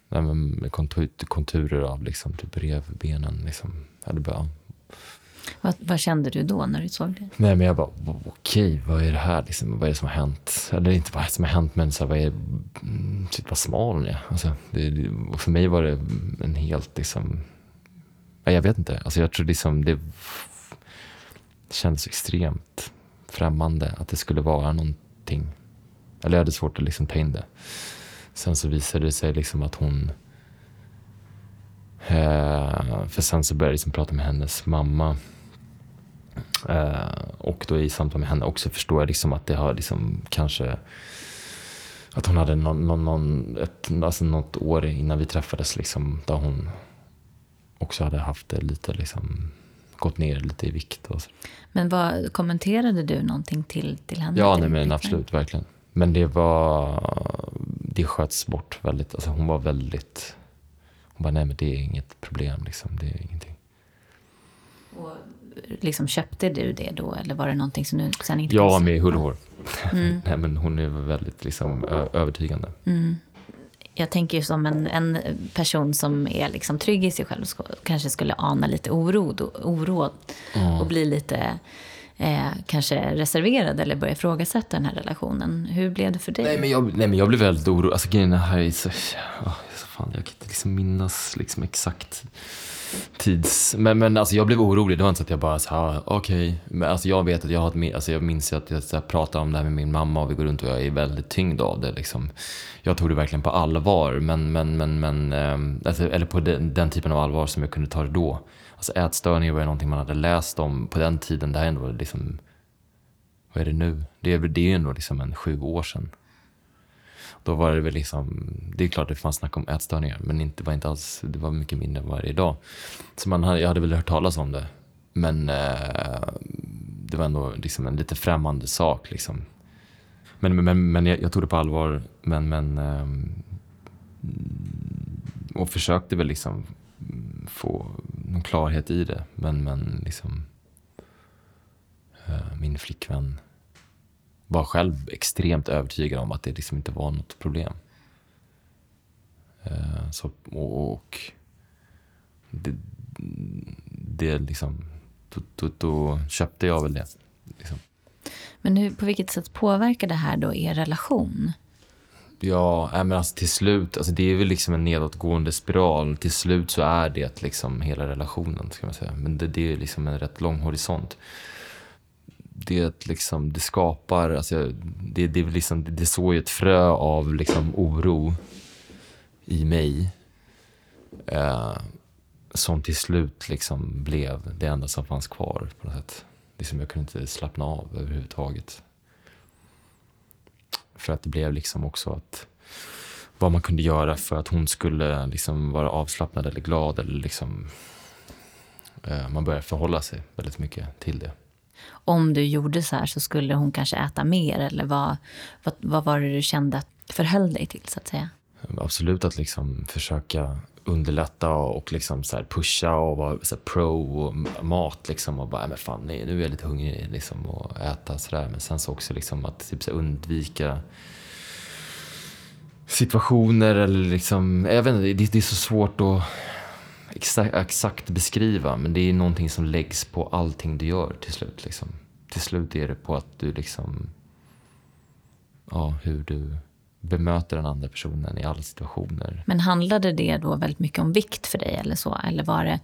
konturer av liksom, typ revbenen. Liksom. Vad, vad kände du då när du såg det? Nej, men jag bara, okej, vad är det här? Liksom, vad är det som har hänt? Eller inte vad som har hänt, men så här, vad är typ vad smal jag är. Alltså, det, för mig var det en helt, liksom, jag vet inte. Alltså, jag tror liksom, det kändes extremt främmande att det skulle vara någonting. Eller jag hade svårt att liksom ta in det. Sen så visade det sig liksom att hon... Eh, för sen så började jag liksom prata med hennes mamma. Eh, och då i samtal med henne också förstår jag liksom att det har liksom kanske... Att hon hade någon, någon, någon, ett, alltså något år innan vi träffades liksom, där hon också hade haft det lite liksom... gått ner lite i vikt. Och så. Men vad, kommenterade du någonting till, till henne? Ja, nej, men absolut, verkligen. Men det var... Det sköts bort väldigt... Alltså hon var väldigt... Hon bara, nej men det är inget problem liksom. Det är ingenting. Och liksom köpte du det då? Eller var det någonting som du sen inte... Ja, med hull och hår. Mm. Nej, men hon är väldigt liksom ö- övertygande. Mm. Jag tänker ju som en, en person som är liksom trygg i sig själv sk- kanske skulle ana lite oro, då, oro mm. och bli lite eh, kanske reserverad eller börja ifrågasätta den här relationen. Hur blev det för dig? Nej, men jag, nej, men jag blev väldigt orolig. Alltså grejen här är så... Oh, fan, jag kan inte liksom minnas liksom exakt tids... Men, men alltså jag blev orolig. Det var inte så att jag bara så här, okej. Okay. Alltså jag vet att jag har ett... Alltså jag minns att jag så pratade om det här med min mamma och vi går runt och jag är väldigt tyngd av det liksom. Jag tog det verkligen på allvar. Men, men, men, men... Alltså, eller på den, den typen av allvar som jag kunde ta det då. Alltså ätstörningar var ju någonting man hade läst om på den tiden. Det här ändå liksom... Vad är det nu? Det är, det är ju ändå liksom en sju år sedan. Då var det väl liksom, det är klart det fanns snack om ätstörningar, men inte var inte alls, det var mycket mindre än varje dag. Så man hade, jag hade väl hört talas om det, men eh, det var ändå liksom en lite främmande sak liksom. Men men men jag, jag tog det på allvar, men men eh, och försökte väl liksom få någon klarhet i det, men men liksom eh, min flickvän var själv extremt övertygad om att det liksom inte var något problem. Uh, så, och, och det, det liksom, då, då, då köpte jag väl det. Liksom. Men hur, på vilket sätt påverkar det här då er relation? Ja, men alltså till slut, alltså det är väl liksom en nedåtgående spiral. Till slut så är det liksom hela relationen, ska man säga. Men det, det är liksom en rätt lång horisont. Det liksom det skapar, alltså det det liksom det såg ju ett frö av liksom oro i mig eh, som till slut liksom blev det enda som fanns kvar på något sätt. Liksom jag kunde inte slappna av överhuvudtaget. För att det blev liksom också att vad man kunde göra för att hon skulle liksom vara avslappnad eller glad eller liksom eh, man började förhålla sig väldigt mycket till det. Om du gjorde så här så skulle hon kanske äta mer eller vad, vad, vad var det du kände att förhöll dig till så att säga? Absolut att liksom försöka underlätta och liksom så här pusha och vara så här pro och mat liksom och bara men fan nej, nu är jag lite hungrig liksom och äta så där men sen så också liksom att typ så undvika situationer eller liksom jag vet inte, det, det är så svårt att Exakt, exakt beskriva, men det är någonting som läggs på allting du gör till slut liksom. Till slut är det på att du liksom ja, hur du bemöter den andra personen i alla situationer. Men handlade det då väldigt mycket om vikt för dig eller så eller var det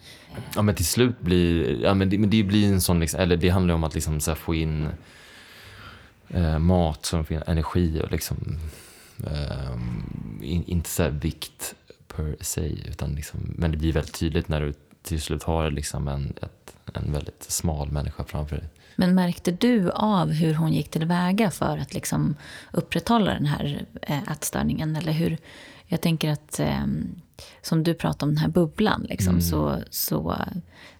ja, men till slut blir ja men det, men det blir en sån liksom, eller det handlar om att liksom så här, få in eh, mat som får in energi och liksom eh, in, inte så här vikt per se, utan liksom, men det blir väldigt tydligt när du till slut har liksom en, ett, en väldigt smal människa framför dig. Men märkte du av hur hon gick tillväga för att liksom upprätthålla den här ätstörningen? Eller hur, jag tänker att eh, som du pratade om den här bubblan liksom, mm. så, så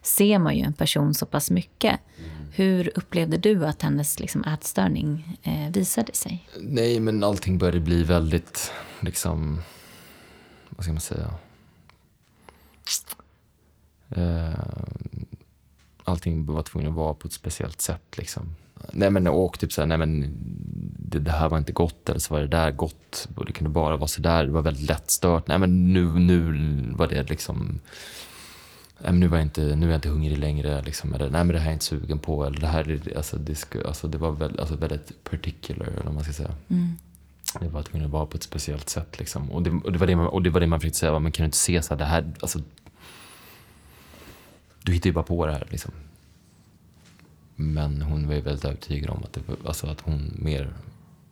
ser man ju en person så pass mycket. Mm. Hur upplevde du att hennes liksom, ätstörning eh, visade sig? Nej, men allting började bli väldigt liksom... Vad ska man säga? Allting var tvungen att vara på ett speciellt sätt liksom. Nej men och typ så här, nej men det, det här var inte gott eller så var det där gott och det kunde bara vara så där. Det var väldigt lättstört. Nej men nu nu var det liksom nu var jag inte nu är jag inte hungrig längre liksom, eller nej men det här är inte sugen på, eller det här alltså det sku, alltså det var väl, alltså väldigt particular eller vad man ska säga. Mm. Det var att kunna vara på ett speciellt sätt liksom, och det, och det var det man, och det var det man försökte säga, men kan du inte se så här, det här alltså du hittar ju bara på det här liksom. Men hon var ju väldigt övertygad om att det var, alltså att hon mer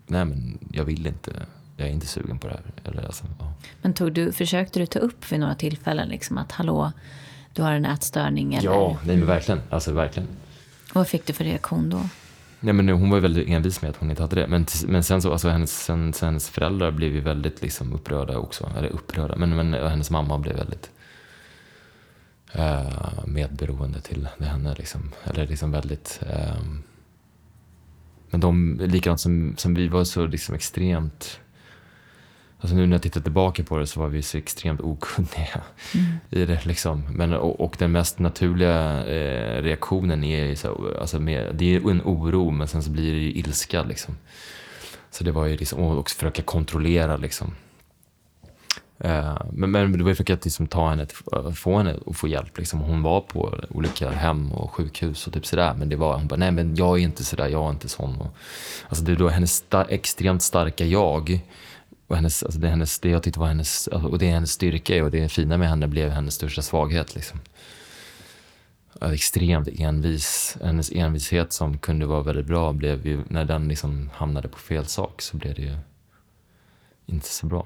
nej men jag vill inte, jag är inte sugen på det här eller alltså, ja. Men tog du försökte du ta upp vid några tillfällen liksom att hallå du har en ätstörning eller? Ja, nej men verkligen, alltså verkligen. Vad fick du för reaktion då? Nej men hon var ju väldigt envis med att hon inte hade det, men men sen så alltså hennes sen, sen hennes föräldrar blev ju väldigt liksom upprörda också, eller upprörda, men men hennes mamma blev väldigt Uh, medberoende till det henne liksom, eller liksom väldigt uh, men de likadant som, som vi var så liksom extremt, alltså nu när jag tittar tillbaka på det så var vi så extremt okunniga mm. i det liksom, men och, och den mest naturliga eh, reaktionen är ju så, alltså med, det är en oro, men sen så blir det ju ilska liksom, så det var ju liksom, och också försöka kontrollera liksom. Men, men det var ju för att liksom ta henne, få henne och få hjälp liksom. Hon var på olika hem och sjukhus och typ sådär, men det var, hon bara nej men jag är inte sådär, jag är inte sån, och alltså det var hennes sta- extremt starka jag, och hennes, alltså det, hennes, det jag tyckte var hennes, och det är hennes styrka, och det fina med henne blev hennes största svaghet liksom. Extremt envis, hennes envishet som kunde vara väldigt bra blev ju, när den liksom hamnade på fel sak så blev det ju inte så bra.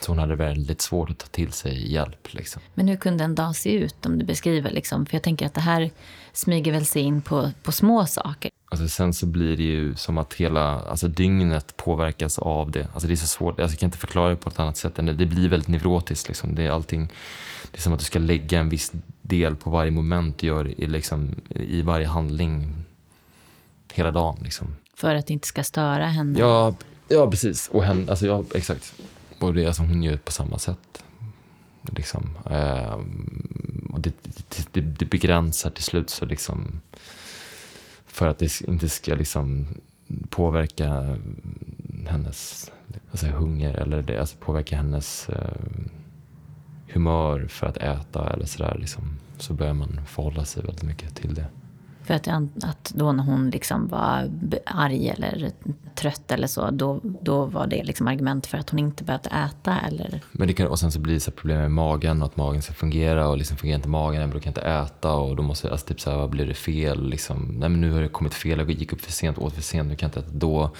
Så hon hade väldigt svårt att ta till sig hjälp liksom. Men hur kunde en dag se ut om du beskriver liksom? För jag tänker att det här smyger väl sig in på, på små saker. Alltså sen så blir det ju som att hela alltså dygnet påverkas av det. Alltså det är så svårt, alltså jag kan inte förklara det på ett annat sätt än det. Det blir väldigt neurotiskt liksom. Det är allting, det är som att du ska lägga en viss del på varje moment du gör i, liksom, i varje handling hela dagen liksom. För att det inte ska störa henne. Ja, ja precis. Och henne, alltså ja, exakt. Och det är alltså hon gör på samma sätt liksom. Eh, och det, det, det begränsar till slut så liksom, för att det inte ska liksom påverka hennes alltså hunger, eller det alltså påverka hennes eh, humör för att äta eller sådär liksom, så börjar man förhålla sig väldigt mycket till det. För att, att då när hon liksom var arg eller trött eller så, då, då var det liksom argument för att hon inte behövde äta eller? Men det kan, och sen så blir det så problem med magen, att magen ska fungera, och liksom fungerar inte magen, den brukar inte äta, och då måste alltså typ så här, blir det fel liksom, nej men nu har det kommit fel, jag gick upp för sent, åt för sent, nu kan jag inte äta då.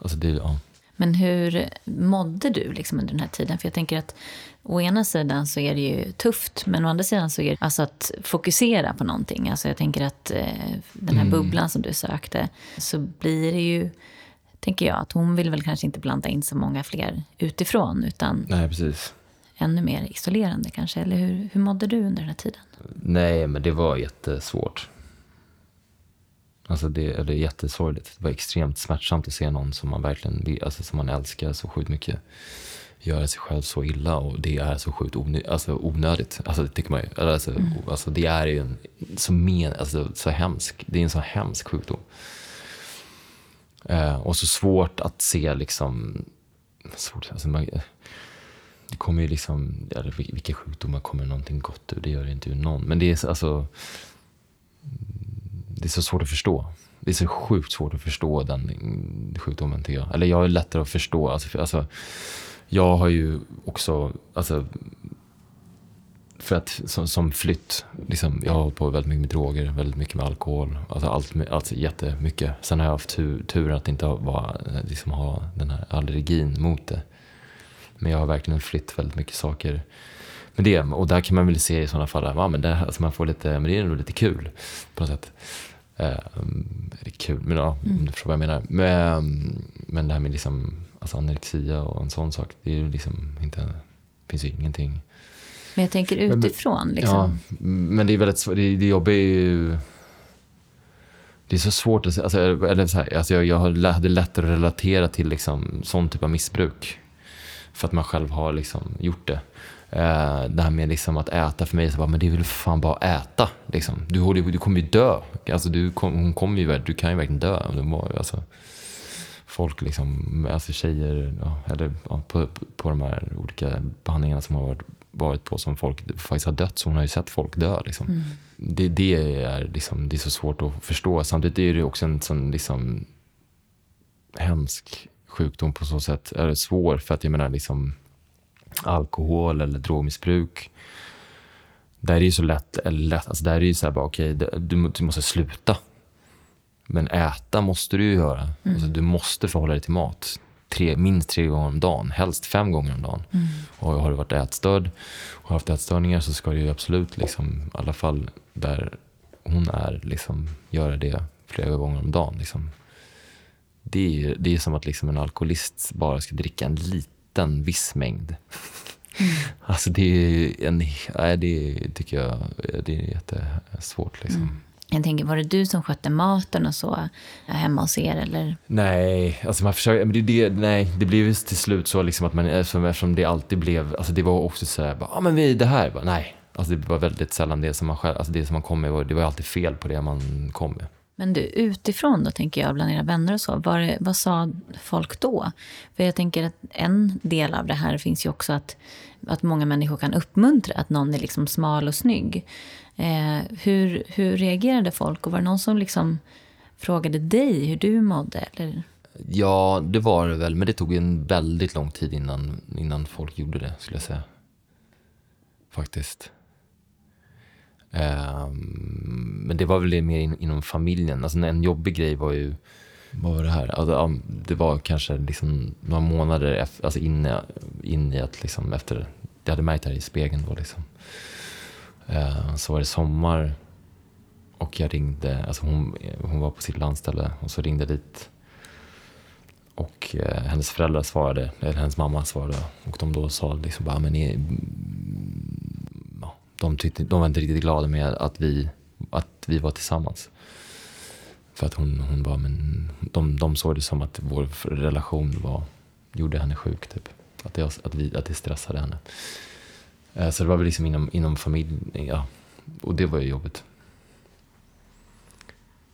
Alltså det, ja. Men hur mådde du liksom under den här tiden? För jag tänker att å ena sidan så är det ju tufft, men å andra sidan så är det alltså att fokusera på någonting. Alltså jag tänker att eh, den här mm. bubblan som du sökte, så blir det ju, tänker jag, att hon vill väl kanske inte blanda in så många fler utifrån, utan nej, precis. Ännu mer isolerande kanske. Eller hur, hur mådde du under den här tiden? Nej, men det var jättesvårt. Alltså det, eller det är jättesorgligt. Det var extremt smärtsamt att se någon som man verkligen, alltså som man älskar så sjukt mycket, göra sig själv så illa, och det är så sjukt onö- alltså onödigt. Alltså det tycker man ju. Alltså, mm. alltså det är ju en så men, alltså så hemsk. Det är en så hemsk sjukdom. Eh, och så svårt att se liksom, svårt, alltså man, det kommer ju liksom, eller vilka sjukdomar kommer någonting gott ur? Det gör det inte ur någon. Men det är alltså, det är så svårt att förstå. Det är så sjukt svårt att förstå den sjukdomen tycker jag. Eller jag är lättare att förstå. Alltså, för, alltså, jag har ju också... Alltså, för att som, som flytt... Liksom, jag har hållit på väldigt mycket med droger. Väldigt mycket med alkohol. Alltså, allt, alltså jättemycket. Sen har jag haft tur, tur att inte ha, liksom, ha den här allergin mot det. Men jag har verkligen flytt väldigt mycket saker... Men det, och där kan man väl se i sådana fall att ja, men det, alltså man får lite, men det är nog lite kul på något sätt. Eh, det är kul, men ja, mm. du förstår vad jag menar. Men, men det här med liksom, alltså anorexia och en sån sak, det är ju liksom inte, finns ju ingenting. Men jag tänker utifrån men, liksom. Ja, men det är väldigt svårt, det, det jobbar ju... Det är så svårt att... Alltså, eller så här, alltså jag, jag hade lättare att relatera till liksom, sån typ av missbruk. För att man själv har liksom, gjort det. Uh, det här med liksom att äta för mig så bara, men det är väl fan bara äta liksom. du, du, du kommer ju dö alltså, du, kom, hon kommer ju, du kan ju verkligen dö alltså, folk liksom alltså tjejer ja, eller, ja, på, på de här olika behandlingarna som har varit varit på som folk faktiskt har dött, så hon har ju sett folk dö liksom. Mm. det, det är liksom, det är så svårt att förstå. Samtidigt är det också en sån liksom hemsk sjukdom på så sätt, är det svår, för att jag menar liksom alkohol eller drogmissbruk, där är det ju så lätt, eller lätt alltså där är det ju så här bara okej, okay, du, du måste sluta, men äta måste du ju göra. Mm. Alltså, du måste förhålla dig till mat tre, minst tre gånger om dagen, helst fem gånger om dagen. Mm. Och har du varit ätstörd och haft ätstörningar, så ska du ju absolut liksom, i alla fall där hon är liksom, göra det flera gånger om dagen liksom. Det är, det är som att liksom en alkoholist bara ska dricka en liten viss mängd. Mm. Alltså det är en, nej, det tycker jag, det är jättesvårt liksom. Mm. Jag tänker, var det du som skötte maten och så hemma hos er eller? Nej, alltså man försöker, men det, det, nej, det blev till slut så liksom att man, eftersom det alltid blev, alltså det var också så här, ja ah, men vi det här, bara, nej, alltså det var väldigt sällan det som man själv, alltså det som man kom med, var, det var alltid fel på det man kom med. Men du, utifrån då tänker jag, bland era vänner och så, var, vad sa folk då? För jag tänker att en del av det här finns ju också att, att många människor kan uppmuntra att någon är liksom smal och snygg. Eh, hur, hur reagerade folk? Och var det någon som liksom frågade dig hur du mådde? Eller? Ja, det var det väl. Men det tog en väldigt lång tid innan, innan folk gjorde det, skulle jag säga. Faktiskt. Men det var väl mer in, inom familjen. Alltså en jobbig grej var ju, vad var det här? Alltså, det var kanske liksom några månader efter, alltså inne, in i att liksom efter jag hade märkt det här i spegeln då liksom. Så var det sommar och jag ringde, alltså hon, hon var på sitt landställe och så ringde dit. Och eh, hennes föräldrar svarade, eller hennes mamma svarade, och de då sa liksom bara, men ni, De, tyckte, de var inte riktigt glada med att vi, att vi var tillsammans. För att hon, hon bara, men de, de såg det som att vår relation var, gjorde henne sjuk typ. Att det, att vi, att det stressade henne. Eh, så det var väl liksom inom, inom familj, ja. Och det var ju jobbigt.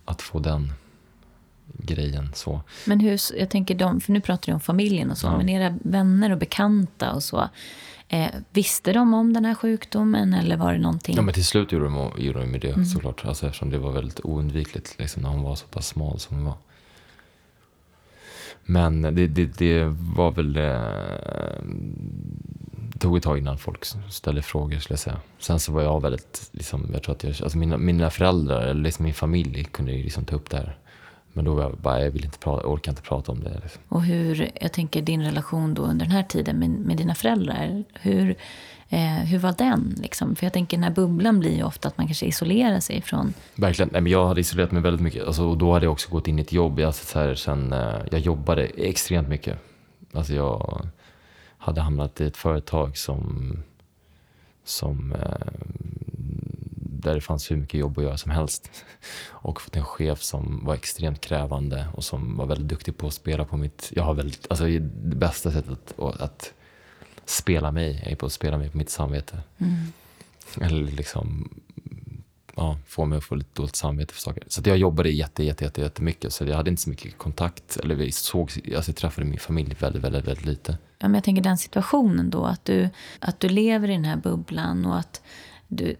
Att få den grejen så. Men hur, jag tänker de, för nu pratar vi om familjen och så, ja. Men era vänner och bekanta och så. Eh, visste de om den här sjukdomen eller var det någonting? Ja, men till slut gjorde de, gjorde de med det mm. såklart. Alltså, eftersom det var väldigt oundvikligt liksom, när hon var så pass smal som hon var. Men det, det, det var väl... Eh, tog ett tag innan folk ställde frågor, skulle jag säga. Sen så var jag väldigt... Liksom, jag tror att jag, alltså mina, mina föräldrar eller liksom min familj kunde ju liksom ta upp det här. Men då var jag bara, jag vill inte prata, orkar inte prata om det. Liksom. Och hur, jag tänker din relation då under den här tiden med, med dina föräldrar, hur, eh, hur var den? Liksom? För jag tänker den här bubblan blir ju ofta att man kanske isolerar sig från... Verkligen, nej, men jag hade isolerat mig väldigt mycket. Alltså, och då hade jag också gått in i ett jobb. Jag, så här, sen, jag jobbade extremt mycket. Alltså, jag hade hamnat i ett företag som... som eh, där det fanns hur mycket jobb att göra som helst, och fått en chef som var extremt krävande och som var väldigt duktig på att spela på mitt, jag har väldigt, alltså det bästa sättet att, att spela mig är på att spela mig på mitt samvete. Mm. Eller liksom ja, få mig att få lite dåligt samvete för saker. Så att jag jobbade jätte, jätte, jätte, jätte mycket, så jag hade inte så mycket kontakt, eller vi såg, alltså jag träffade min familj väldigt, väldigt, väldigt lite. Ja, men jag tänker den situationen då, att du, att du lever i den här bubblan och att du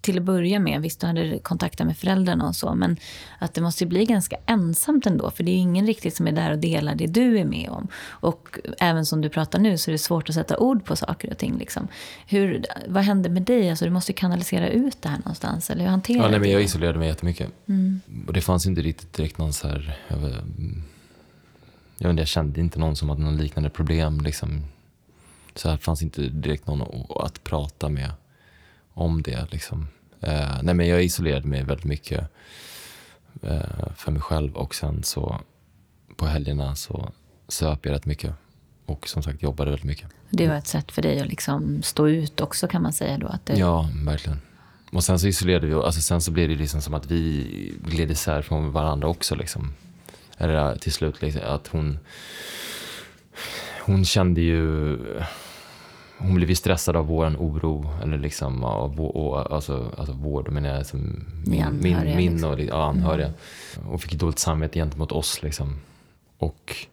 till att börja med, visst du hade kontakter med föräldrarna och så, men att det måste bli ganska ensamt ändå, för det är ju ingen riktigt som är där och delar det du är med om, och även som du pratar nu så är det svårt att sätta ord på saker och ting liksom. Hur, vad hände med dig? Alltså, du måste kanalisera ut det här någonstans, eller hur hanterar ja, nej, men jag isolerade mig jättemycket. Mm. Och det fanns inte riktigt direkt någon så här, jag, vet, jag, vet, jag kände inte någon som hade någon liknande problem liksom, så här fanns inte direkt någon att prata med om det liksom. Uh, nej, men jag isolerade mig väldigt mycket uh, för mig själv, och sen så på helgerna så söp jag rätt mycket och som sagt jobbade väldigt mycket. Det var ett sätt för dig att liksom stå ut också, kan man säga då? Att det... Ja, verkligen. Och sen så isolerade vi, alltså sen så blev det liksom som att vi gled isär från varandra också liksom. Eller till slut liksom, att hon hon kände ju, hon blev stressad av våran oro, eller liksom av vår, alltså, alltså vår, då menar jag alltså min, min, min liksom. Och ja, anhöriga. Mm. Och fick dåligt samvete gentemot oss liksom. Och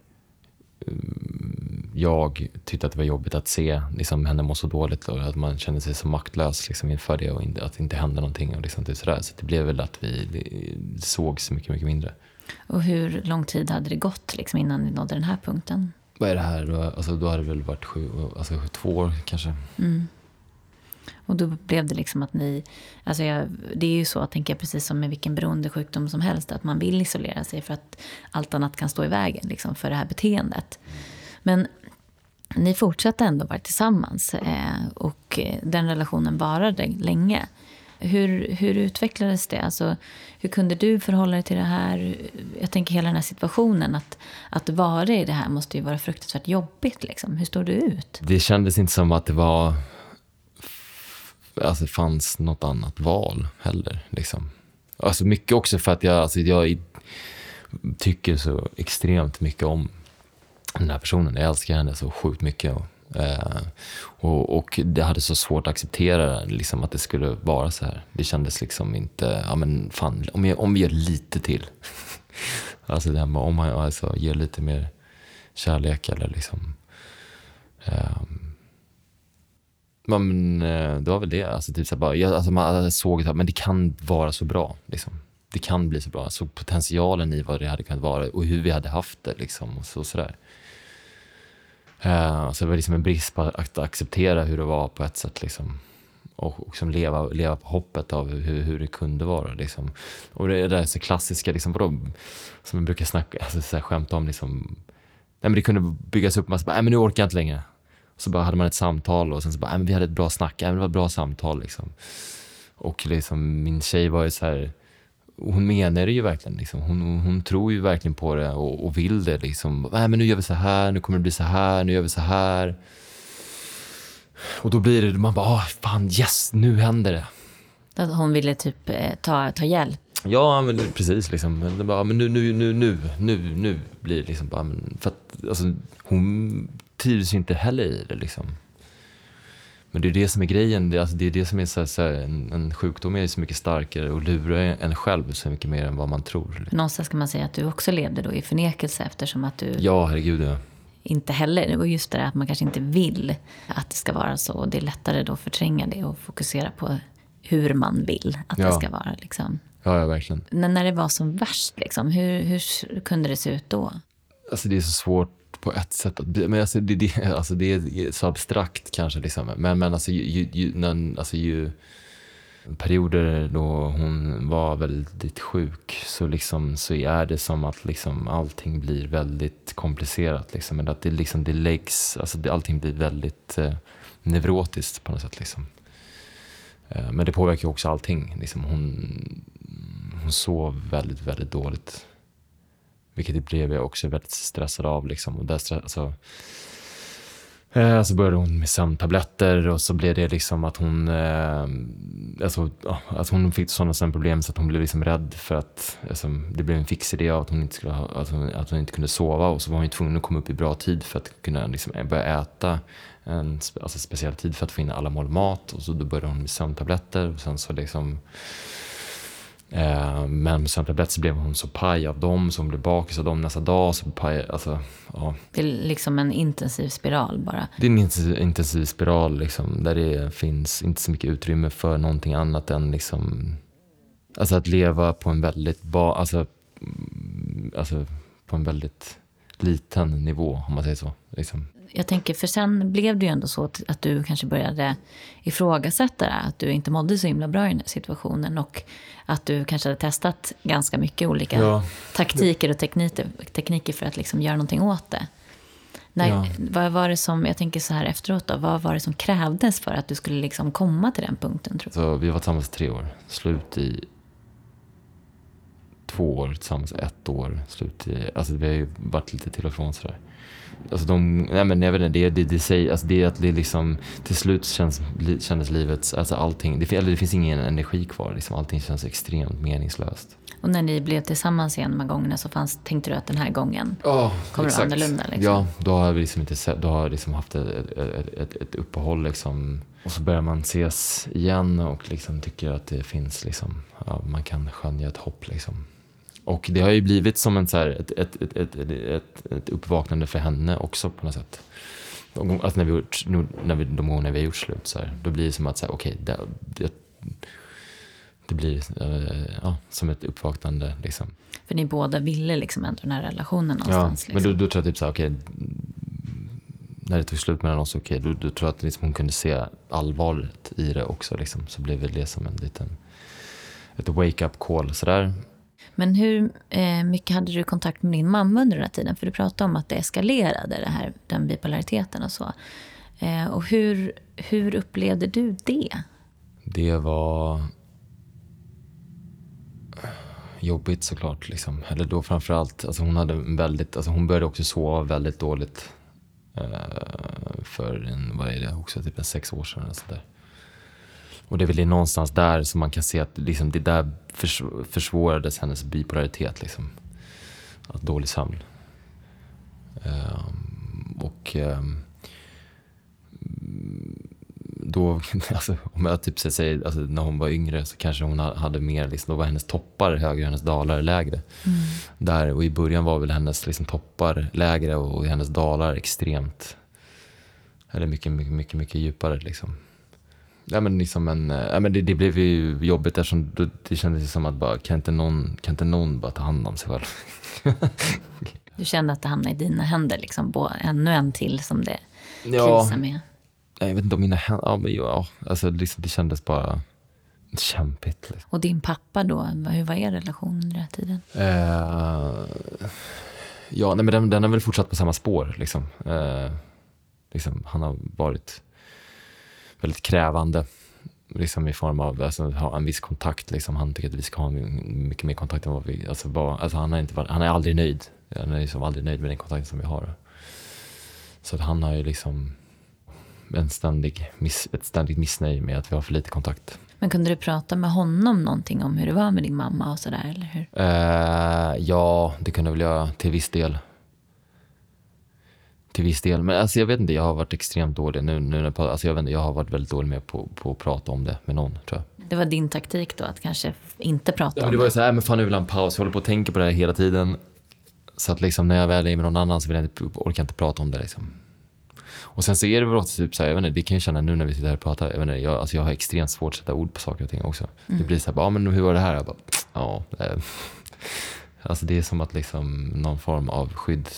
jag tyckte att det var jobbigt att se liksom, henne må så dåligt och att man kände sig så maktlös liksom, inför det och inte, att det inte hände någonting. Och liksom, det sådär. Så det blev väl att vi det, sågs mycket, mycket mindre. Och hur lång tid hade det gått liksom, innan ni nådde den här punkten? Vad är det här? Alltså, då hade det väl varit sju, alltså, två år kanske. Mm. Och då blev det liksom att ni... Alltså jag, det är ju så, tänker jag, precis som med vilken beroendesjukdom som helst, att man vill isolera sig för att allt annat kan stå i vägen liksom, för det här beteendet. Men ni fortsatte ändå vara tillsammans eh, och den relationen varade länge. Hur, hur utvecklades det? Alltså, hur kunde du förhålla dig till det här? Jag tänker hela den här situationen, att, att vara i det här måste ju vara fruktansvärt jobbigt. Liksom. Hur står du ut? Det kändes inte som att det var... Alltså det fanns något annat val heller liksom. Alltså mycket också för att jag, alltså jag tycker så extremt mycket om den här personen. Jag älskar henne så sjukt mycket och, eh, och, och det hade så svårt att acceptera liksom, att det skulle vara så här. Det kändes liksom inte, ja men fan, om, jag, om vi gör lite till. Alltså det här med om man alltså, ger lite mer kärlek eller liksom... Eh, men det var väl det, alltså typ så bara jag, alltså man såg att men det kan vara så bra liksom. Det kan bli så bra, så potentialen i vad det hade kunnat vara och hur vi hade haft det liksom och så sådär. Uh, så det var liksom en brist på att acceptera hur det var på ett sätt liksom och, och som leva leva på hoppet av hur hur det kunde vara liksom. Och det där så klassiska liksom vadå, som man brukar snacka alltså så här, skämta om liksom. Nej men det kunde byggas upp massa, nej men nu orkar jag inte längre. Så bara hade man ett samtal och sen så bara, men vi hade ett bra snack, men det var ett bra samtal liksom. Och liksom min tjej var ju så här, hon menar det ju verkligen liksom. Hon, hon tror ju verkligen på det och, och vill det liksom. Nej men nu gör vi så här, nu kommer det bli så här, nu gör vi så här. Och då blir det, man bara, ah, fan yes, nu händer det. Att hon ville typ ta, ta hjälp. Ja, men precis liksom. Det bara, men nu, nu, nu, nu, nu, nu blir det liksom bara, men för att alltså, hon trivs inte heller i det liksom. Men det är det som är grejen, det är, alltså, det, är det som är så här, så här, en, en sjukdom är så mycket starkare och lurar en själv så mycket mer än vad man tror. Någonstans ska man säga att du också levde då i förnekelse eftersom att du... Ja, herregud, ja. Inte heller, och just det där att man kanske inte vill att det ska vara så, och det är lättare då att förtränga det och fokusera på hur man vill att ja. Det ska vara liksom. Ja, ja, verkligen. Men när det var som värst liksom, hur, hur kunde det se ut då? Alltså det är så svårt på ett sätt att, men alltså det, det, alltså det är så abstrakt kanske liksom. men men alltså ju, ju, när, alltså ju perioder då hon var väldigt sjuk så liksom så är det som att liksom allting blir väldigt komplicerat liksom, men att det liksom det läggs alltså det, allting blir väldigt eh, neurotiskt på något sätt liksom. Eh, men det påverkar ju också allting liksom. hon hon sov väldigt väldigt dåligt. Vilket det blev jag också väldigt stressad av. Liksom. Och där stress, alltså, eh, så började hon med sömntabletter. Och så blev det liksom att hon... Eh, alltså, att hon fick sådana problem så att hon blev liksom rädd för att... Alltså, det blev en fixidé av att hon, inte skulle ha, att, hon, att hon inte kunde sova. Och så var hon tvungen att komma upp i bra tid för att kunna liksom börja äta en alltså, speciell tid för att få in alla mål mat. Och så då började hon med sömntabletter. Och sen så liksom... men med sömntabletter så blev hon så paj av dem, så hon blev bakis av dem nästa dag, så paj, alltså, ja. Det är liksom en intensiv spiral bara. Det är en intensiv, intensiv spiral liksom, där det finns inte så mycket utrymme för någonting annat än liksom, alltså att leva på en väldigt ba, alltså, alltså på en väldigt liten nivå om man säger så liksom. Jag tänker, för sen blev det ju ändå så att du kanske började ifrågasätta det, att du inte mådde så himla bra i den här situationen och att du kanske hade testat ganska mycket olika ja. taktiker och tekniker, tekniker för att liksom göra någonting åt det. När, ja. Vad var det som, jag tänker så här efteråt då, vad var det som krävdes för att du skulle liksom komma till den punkten, tror du? Så vi var tillsammans tre år, slut i två år, tillsammans ett år, slut i, alltså vi har ju varit lite till och från sådär. Alltså de, nej men jag vet inte, det det, det säger, alltså det att det liksom till slut känns, kändes livet, alltså allting, det, eller det finns ingen energi kvar liksom, allting känns extremt meningslöst. Och när ni blev tillsammans igen med gångerna så fanns, tänkte du att den här gången oh, kommer exakt. Det annorlunda liksom? Ja, då har vi liksom inte sett, då har liksom haft ett, ett, ett, ett uppehåll liksom, och så börjar man ses igen och liksom tycker att det finns liksom, ja, man kan skönja ett hopp liksom. Och det har ju blivit som en, så här, ett, ett, ett, ett, ett, ett uppvaknande för henne också på något sätt. Att när vi gjort, när vi, de gånger vi har gjort slut så här, då blir det som att så här, okej, okay, det, det, det blir ja, som ett uppvaknande liksom. För ni båda ville liksom ändå den här relationen någonstans. Ja, men liksom. du, du tror typ så här, okej, okay, när det tog slut mellan oss, okej, okay, du, du tror att liksom, hon kunde se allvaret i det också liksom, så blev väl det som en liten ett wake-up call sådär. Men hur eh, mycket hade du kontakt med din mamma under den här tiden? För du pratade om att det eskalerade, det här, den bipolariteten och så. Eh, och hur, hur upplevde du det? Det var jobbigt såklart. Liksom. Eller då framförallt, alltså hon, hade en väldigt, alltså hon började också sova väldigt dåligt. Eh, för en, vad är det också, typ en sex år sedan eller sådär. Och det är väl det någonstans där som man kan se att liksom det där försvårades hennes bipolaritet. Liksom. Att dålig sömn. Um, och um, då, alltså, om jag typ säger, alltså, när hon var yngre så kanske hon hade mer, liksom, då var hennes toppar högre och hennes dalar lägre. Mm. Där, och i början var väl hennes liksom, toppar lägre och, och hennes dalar extremt, eller mycket, mycket, mycket, mycket djupare liksom. Ja, men liksom en, ja, men det, det blev ju jobbigt eftersom det, det kändes som att bara, kan, inte någon, kan inte någon bara ta hand om sig själv. Du kände att det hamnade i dina händer liksom, på ännu en till som det krisar ja, med. Jag vet inte om mina händer, ja, men ja, alltså, liksom, det kändes bara kämpigt. Liksom. Och din pappa då, hur var er relation under den här tiden? Uh, ja, nej, men den, den har väl fortsatt på samma spår. Liksom. Uh, liksom, han har varit väldigt krävande liksom i form av alltså, ha en viss kontakt liksom. Han tycker att vi ska ha mycket mer kontakt än vad vi alltså, bara, alltså han är inte han är aldrig nöjd. Han är liksom aldrig nöjd med den kontakten som vi har. Så att han har ju liksom en ständig miss, ett ständigt missnöje med att vi har för lite kontakt. Men kunde du prata med honom någonting om hur det var med din mamma och så där eller hur? Uh, ja, det kunde jag väl göra till viss del. Till viss del, men alltså jag vet inte, jag har varit extremt dålig nu, nu när, alltså jag vet inte, jag har varit väldigt dålig med på, på att prata om det med någon, tror jag. Det var din taktik då, att kanske inte prata ja, om det? Det var ju så här, men fan nu vill jag en paus, jag håller på att tänka på det här hela tiden. Så att liksom när jag väl är med någon annan så vill jag inte, orkar jag inte prata om det liksom. Och sen så är det väl också typ så här, jag vet inte, det kan jag känna nu när vi sitter här och pratar, jag vet inte, jag, alltså jag har extremt svårt att sätta ord på saker och ting också. Mm. Det blir så här, ja men hur var det här? Jag bara, ja, äh. Alltså det är som att liksom någon form av skydd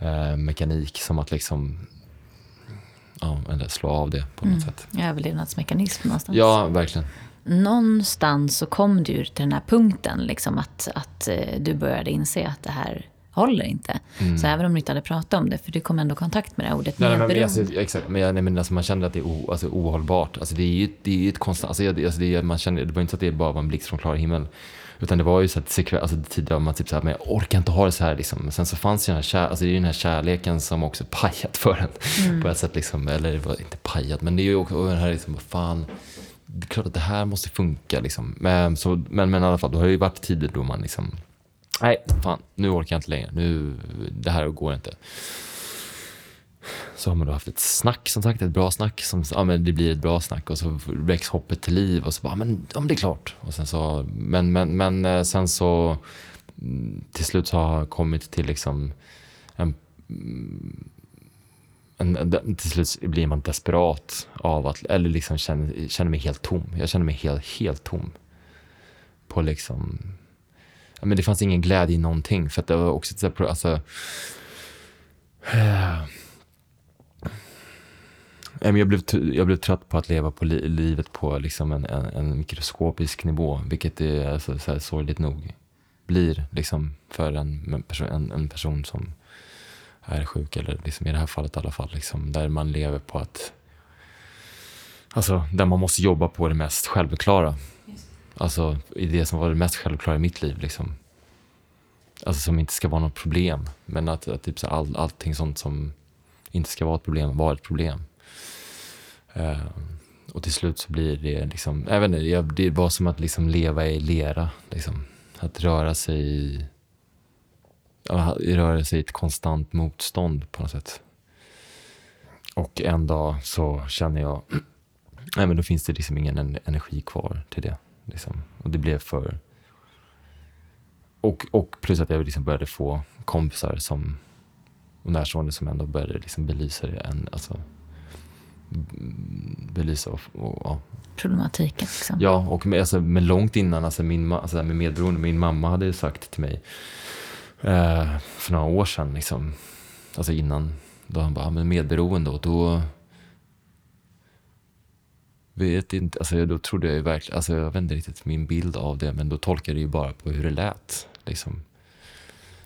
Eh, mekanik som att liksom ja, eller slå av det på något mm. sätt. Överlevnadsmekanism någonstans. Ja, verkligen. Någonstans så kom du till den här punkten liksom att, att du började inse att det här håller inte. Mm. Så även om du inte hade pratat om det, för du kom ändå i kontakt med det här ordet nej, medberoende. Men, alltså, exakt, men, jag, nej, men alltså, man kände att det är o, alltså, ohållbart. Alltså, det är ju det är ju ett konstant, alltså, det, alltså, det, man kände, det var inte så att det bara var en blixt från klar himmel. Utan det var ju så att sekve- alltså tidigare var man typ så här, men jag orkar inte ha det så här liksom. Men sen så fanns ju den här, kär- alltså det är ju den här kärleken som också pajat för en mm. på ett sätt liksom, eller det var inte pajat, men det är ju också den här liksom, fan, det är klart att det här måste funka liksom. Men, så, men, men i alla fall, då har det ju varit tider då man liksom, nej fan, nu orkar jag inte längre, nu, det här går inte. Så har man då haft ett snack som sagt, ett bra snack som, ja men det blir ett bra snack och så väcks hoppet till liv och så bara, men ja, men det är klart och sen så, men, men, men sen så till slut så har jag kommit till liksom en, en, till slut blir man desperat av att, eller liksom känner, känner mig helt tom, jag känner mig helt, helt tom på liksom ja, men det fanns ingen glädje i någonting för att det var också så här, alltså Jag blev, jag blev trött på att leva på li- livet på liksom en, en, en mikroskopisk nivå, vilket är alltså, så här, sorgligt nog blir liksom, för en, en, en person som är sjuk, eller liksom, i det här fallet i alla fall, liksom, där man lever på att alltså, där man måste jobba på det mest självklara. Alltså i det som var det mest självklara i mitt liv liksom. Alltså som inte ska vara något problem, men att, att typ, så all, allting sånt som inte ska vara ett problem var ett problem. Uh, och till slut så blir det liksom, jag vet inte, det var som att liksom leva i lera liksom. Att röra sig i, röra sig i ett konstant motstånd på något sätt. Och en dag så känner jag nej men då finns det liksom ingen energi kvar till det liksom. Och det blev för och, och plus att jag liksom började få kompisar som, och närstående som ändå började liksom belysa det än, alltså belysa och, och, och problematiken liksom. Ja, och med, alltså, men långt innan alltså min alltså, med medberoende, min mamma hade sagt till mig eh, för några år sedan liksom, alltså innan då, han bara, men medberoende, och då vet inte, alltså då trodde jag ju verkligen, alltså jag vände riktigt min bild av det, men då tolkade jag ju bara på hur det lät liksom.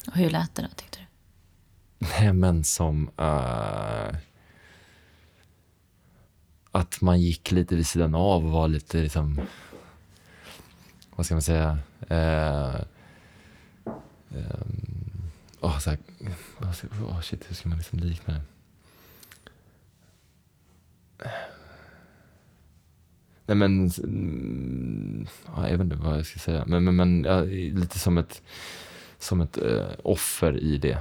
Och hur lät det då, tyckte du? Nej, men som uh, att man gick lite vid sidan av och var lite liksom, vad ska man säga, uh, um, oh, så här, oh shit, hur ska man liksom likna det? Nej, men ja, jag vet inte vad jag ska säga, men, men, men ja, lite som ett som ett eh, offer i det,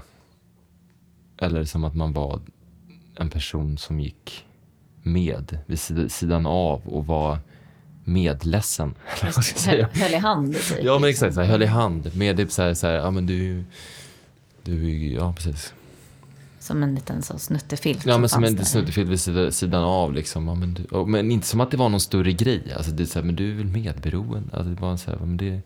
eller som att man var en person som gick med vid sidan av och var medledsen, eller vad ska jag säga, höll i hand. Ja, men exakt, så här, höll i hand med det, så här, så här, ja men du du ja precis. Som en liten så snuttefilt. Ja, men som en snuttefilt vid sidan av liksom. Ja, men, du, men inte som att det var någon större grej. Alltså det är så här, men du är väl medberoende. Alltså det var så här, men det...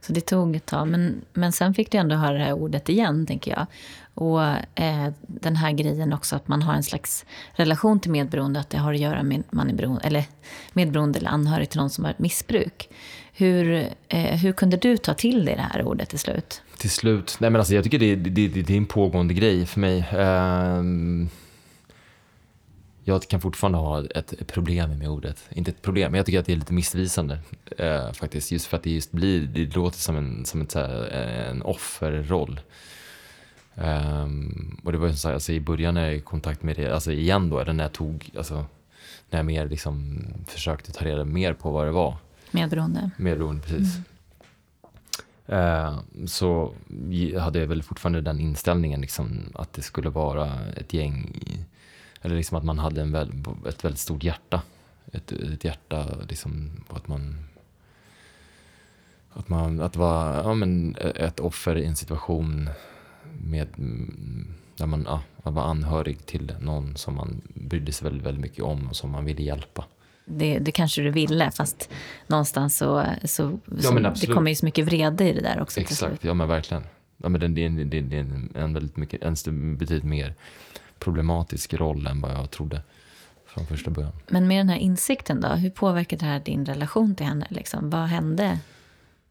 Så det tog ett tag. Men, men sen fick du ändå höra det här ordet igen, tänker jag. Och eh, den här grejen också, att man har en slags relation till medberoende. Att det har att göra med man är beroende, eller medberoende eller anhörig till någon som har ett missbruk. Hur, eh, hur kunde du ta till dig det här ordet till slut? Till slut? Nej, men alltså jag tycker det, det, det, det är en pågående grej för mig. Uh, jag kan fortfarande ha ett problem med ordet. Inte ett problem, men jag tycker att det är lite missvisande uh, faktiskt. Just för att det just blir, det låter som en, som ett, så här, en offerroll. Uh, och det var ju så här, alltså, i början när jag är i kontakt med det, alltså igen då, eller när jag tog, alltså när jag mer liksom försökte ta reda mer på vad det var. Medberoende. Medberoende, precis. Mm. Eh, så hade jag väl fortfarande den inställningen liksom, att det skulle vara ett gäng i, eller liksom att man hade en väl, ett väldigt stort hjärta. Ett, ett hjärta liksom, att man att man att vara ja, men ett offer i en situation med där man ja, var anhörig till någon som man brydde sig väldigt, väldigt mycket om och som man ville hjälpa. Det, det kanske du ville, fast någonstans så, så, ja, så det kommer ju så mycket vrede i det där också. Exakt, ja men verkligen. Ja, men det är en, det är en, en väldigt mycket, en betydligt mer problematisk roll än vad jag trodde från första början. Men med den här insikten då, hur påverkar det här din relation till henne? Liksom? Vad hände?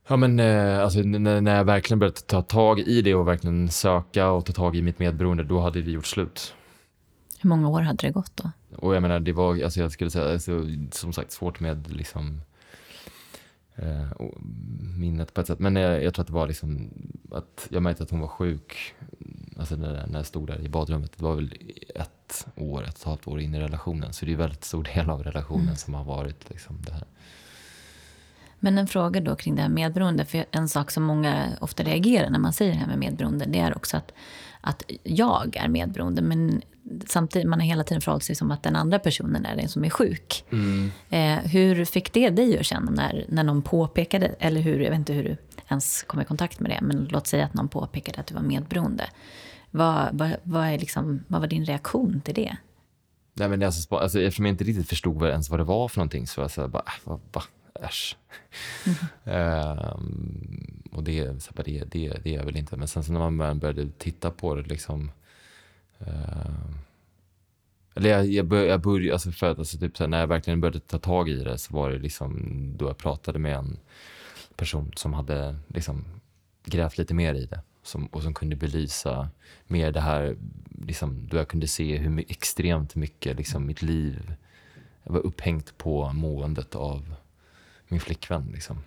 Ja, men alltså, när jag verkligen började ta tag i det och verkligen söka och ta tag i mitt medberoende, då hade vi gjort slut. Hur många år hade det gått då? Och jag menar, det var, alltså jag skulle säga, alltså, som sagt, svårt med liksom, eh, minnet på ett sätt. Men jag, jag tror att det var liksom, att jag märkte att hon var sjuk, alltså när, när jag stod där i badrummet. Det var väl ett år, ett halvt år in i relationen. Så det är en väldigt stor del av relationen mm. som har varit liksom det här. Men en fråga då kring det här medberoende, för en sak som många ofta reagerar när man säger det här med medberoende, det är också att, att jag är medberoende, men samtidigt man har hela tiden förhållit sig som att den andra personen är den som är sjuk. Mm. Eh, hur fick det dig att känna när, när någon påpekade, eller hur, jag vet inte hur du ens kom i kontakt med det, men låt säga att någon påpekade att du var medberoende. Vad, vad, vad, är liksom, vad var din reaktion till det? Nej, men alltså, alltså, eftersom jag inte riktigt förstod vad, ens vad det var för någonting, så var jag så här, bara, va, va? Äsch. Mm. um, och det, så det, det, det är väl inte. Men sen så när man började titta på det liksom, uh, eller jag, jag, bör, jag började, alltså för att, alltså typ så här, när jag verkligen började ta tag i det, så var det liksom då jag pratade med en person som hade liksom grävt lite mer i det, som, och som kunde belysa mer det här liksom, då jag kunde se hur my- extremt mycket liksom mitt liv var upphängt på måendet av min flickvän liksom.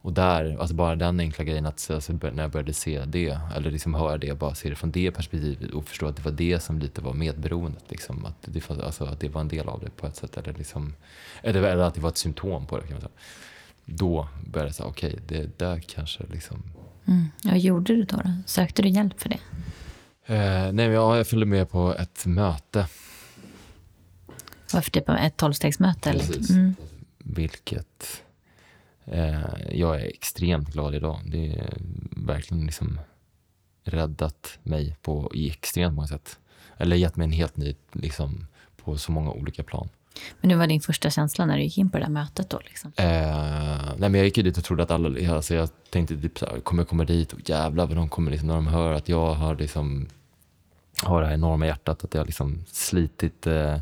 Och där, alltså bara den enkla grejen att alltså, när jag började se det, eller liksom höra det, bara se det från det perspektivet och förstå att det var det som lite var medberoendet liksom, att det, alltså, att det var en del av det på ett sätt, eller liksom, eller, eller att det var ett symptom på det, kan man säga. Då började jag säga, okej, okay, det där kanske liksom... Mm. Ja, gjorde du då, då? Sökte du hjälp för det? Eh, nej, men jag, jag följde med på ett möte. Varför typ ett tolvstegsmöte? Precis. Eller? Mm. Vilket eh, jag är extremt glad idag. Det är verkligen liksom räddat mig på i extremt många sätt. Eller gett mig en helt ny, liksom, på så många olika plan. Men det var din första känsla när du gick in på det där mötet då? Liksom. Eh, nej, men jag gick dit och trodde att alla... Alltså jag tänkte typ så här, kommer jag komma dit och jävlar vad de kommer liksom, när de hör att jag har liksom... har det här enorma hjärtat, att jag har liksom slitit, eh,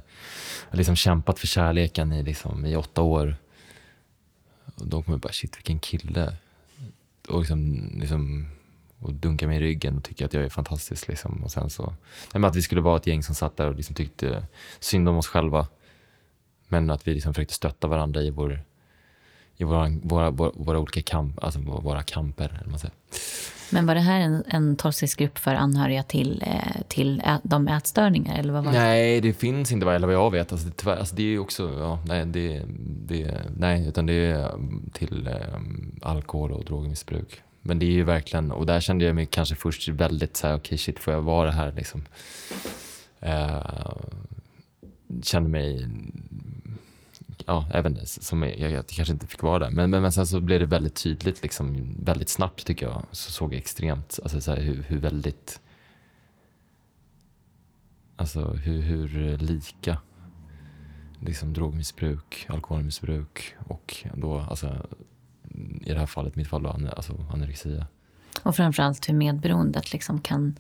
liksom kämpat för kärleken i, liksom, i åtta år. Och de kommer bara, shit vilken kille. Och liksom, liksom och dunkar mig i ryggen och tycker att jag är fantastisk. Liksom. Och sen så, men att vi skulle vara ett gäng som satt där och liksom tyckte synd om oss själva. Men att vi liksom försökte stötta varandra i, vår, i våra, våra, våra, våra olika kamp, alltså våra kamper. Eller man säger. Men var det här en, en toxisk grupp för anhöriga till, till ä, de ätstörningar? Eller vad var det? Nej, det finns inte, eller vad jag vet. Alltså, det, tyvärr, alltså, det är också... Ja, nej, det, det, nej, utan det är till um, alkohol och drogmissbruk. Men det är ju verkligen... Och där kände jag mig kanske först väldigt så här, okej okay, shit, får jag vara här? Liksom. Uh, kände mig... Ja, även det, som jag, jag, jag kanske inte fick vara där. Men, men, men sen så blev det väldigt tydligt, liksom, väldigt snabbt tycker jag. Så såg jag extremt, alltså så här, hur, hur väldigt... Alltså hur, hur lika liksom drogmissbruk, alkoholmissbruk och då, alltså i det här fallet, mitt fall då, alltså anorexia. Och framförallt hur medberoendet liksom kan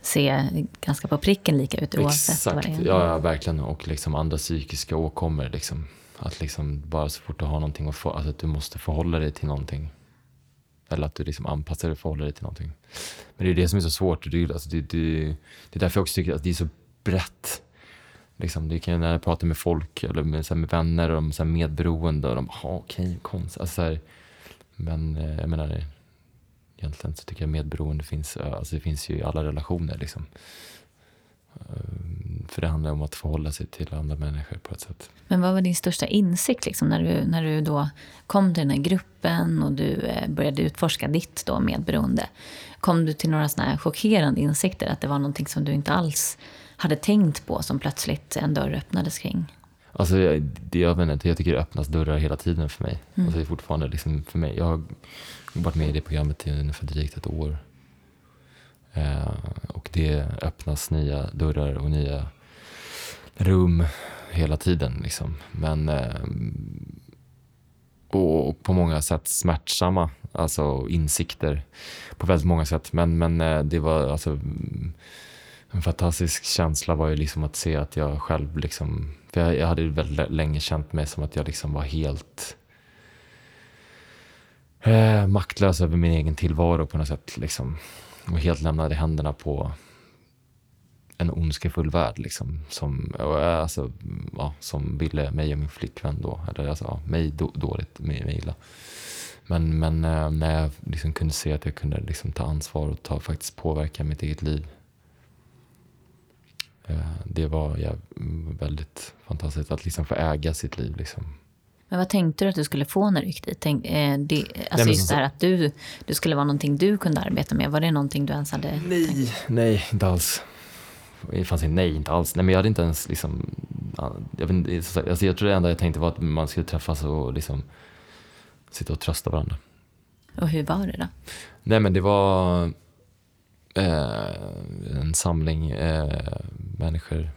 se ganska på pricken lika ut oavsett. Exakt, vad det är. Ja, ja, verkligen. Och liksom andra psykiska åkommor. Liksom. Att liksom bara så fort du har någonting att få, alltså att du måste förhålla dig till någonting. Eller att du liksom anpassar dig och förhåller dig till någonting. Men det är det som är så svårt. Det är, alltså, det, det, det är därför jag också tycker att det är så brett. Liksom, det kan ju när jag pratar med folk eller med, så här, med vänner och så här, medberoende. Och de bara, okej, okay, konstigt. Alltså, så här, men jag menar det. Egentligen så tycker jag medberoende finns, alltså det finns ju i alla relationer liksom. För det handlar om att förhålla sig till andra människor på ett sätt. Men vad var din största insikt liksom, när, du, när du då kom till den här gruppen och du började utforska ditt då medberoende? Kom du till några såna här chockerande insikter att det var någonting som du inte alls hade tänkt på som plötsligt en dörr öppnades kring? Alltså jag, det, jag vet inte, jag tycker det öppnas dörrar hela tiden för mig. Mm. Alltså det är fortfarande liksom för mig. Jag har varit med i det programmet i ungefär drygt ett år. Eh, och det öppnas nya dörrar och nya rum hela tiden liksom. Men eh, och, och på många sätt smärtsamma, alltså insikter på väldigt många sätt. Men, men eh, det var alltså en fantastisk känsla var ju liksom att se att jag själv liksom, för jag, jag hade väldigt länge känt mig som att jag liksom var helt eh, maktlös över min egen tillvaro på något sätt liksom, och helt lämnade i händerna på en ondskefull värld liksom, som, alltså, ja, som ville mig och min flickvän då, eller alltså, ja, mig då, dåligt, mig, mig illa. Men, men eh, när jag liksom kunde se att jag kunde liksom ta ansvar och ta, faktiskt påverka mitt eget liv. Det var ja, väldigt fantastiskt att liksom få äga sitt liv. Liksom. Men vad tänkte du att du skulle få när du gick dit? Tänk, eh, det, alltså nej, just det här att du, du skulle vara någonting du kunde arbeta med. Var det någonting du ens hade nej, tänkt? Nej, inte alls. Det fanns inte, nej, inte alls. Nej, men jag hade inte ens liksom... Jag, alltså, jag tror det enda jag tänkte var att man skulle träffas och liksom sitta och trösta varandra. Och hur var det då? Nej, men det var... Eh, en samling eh, människor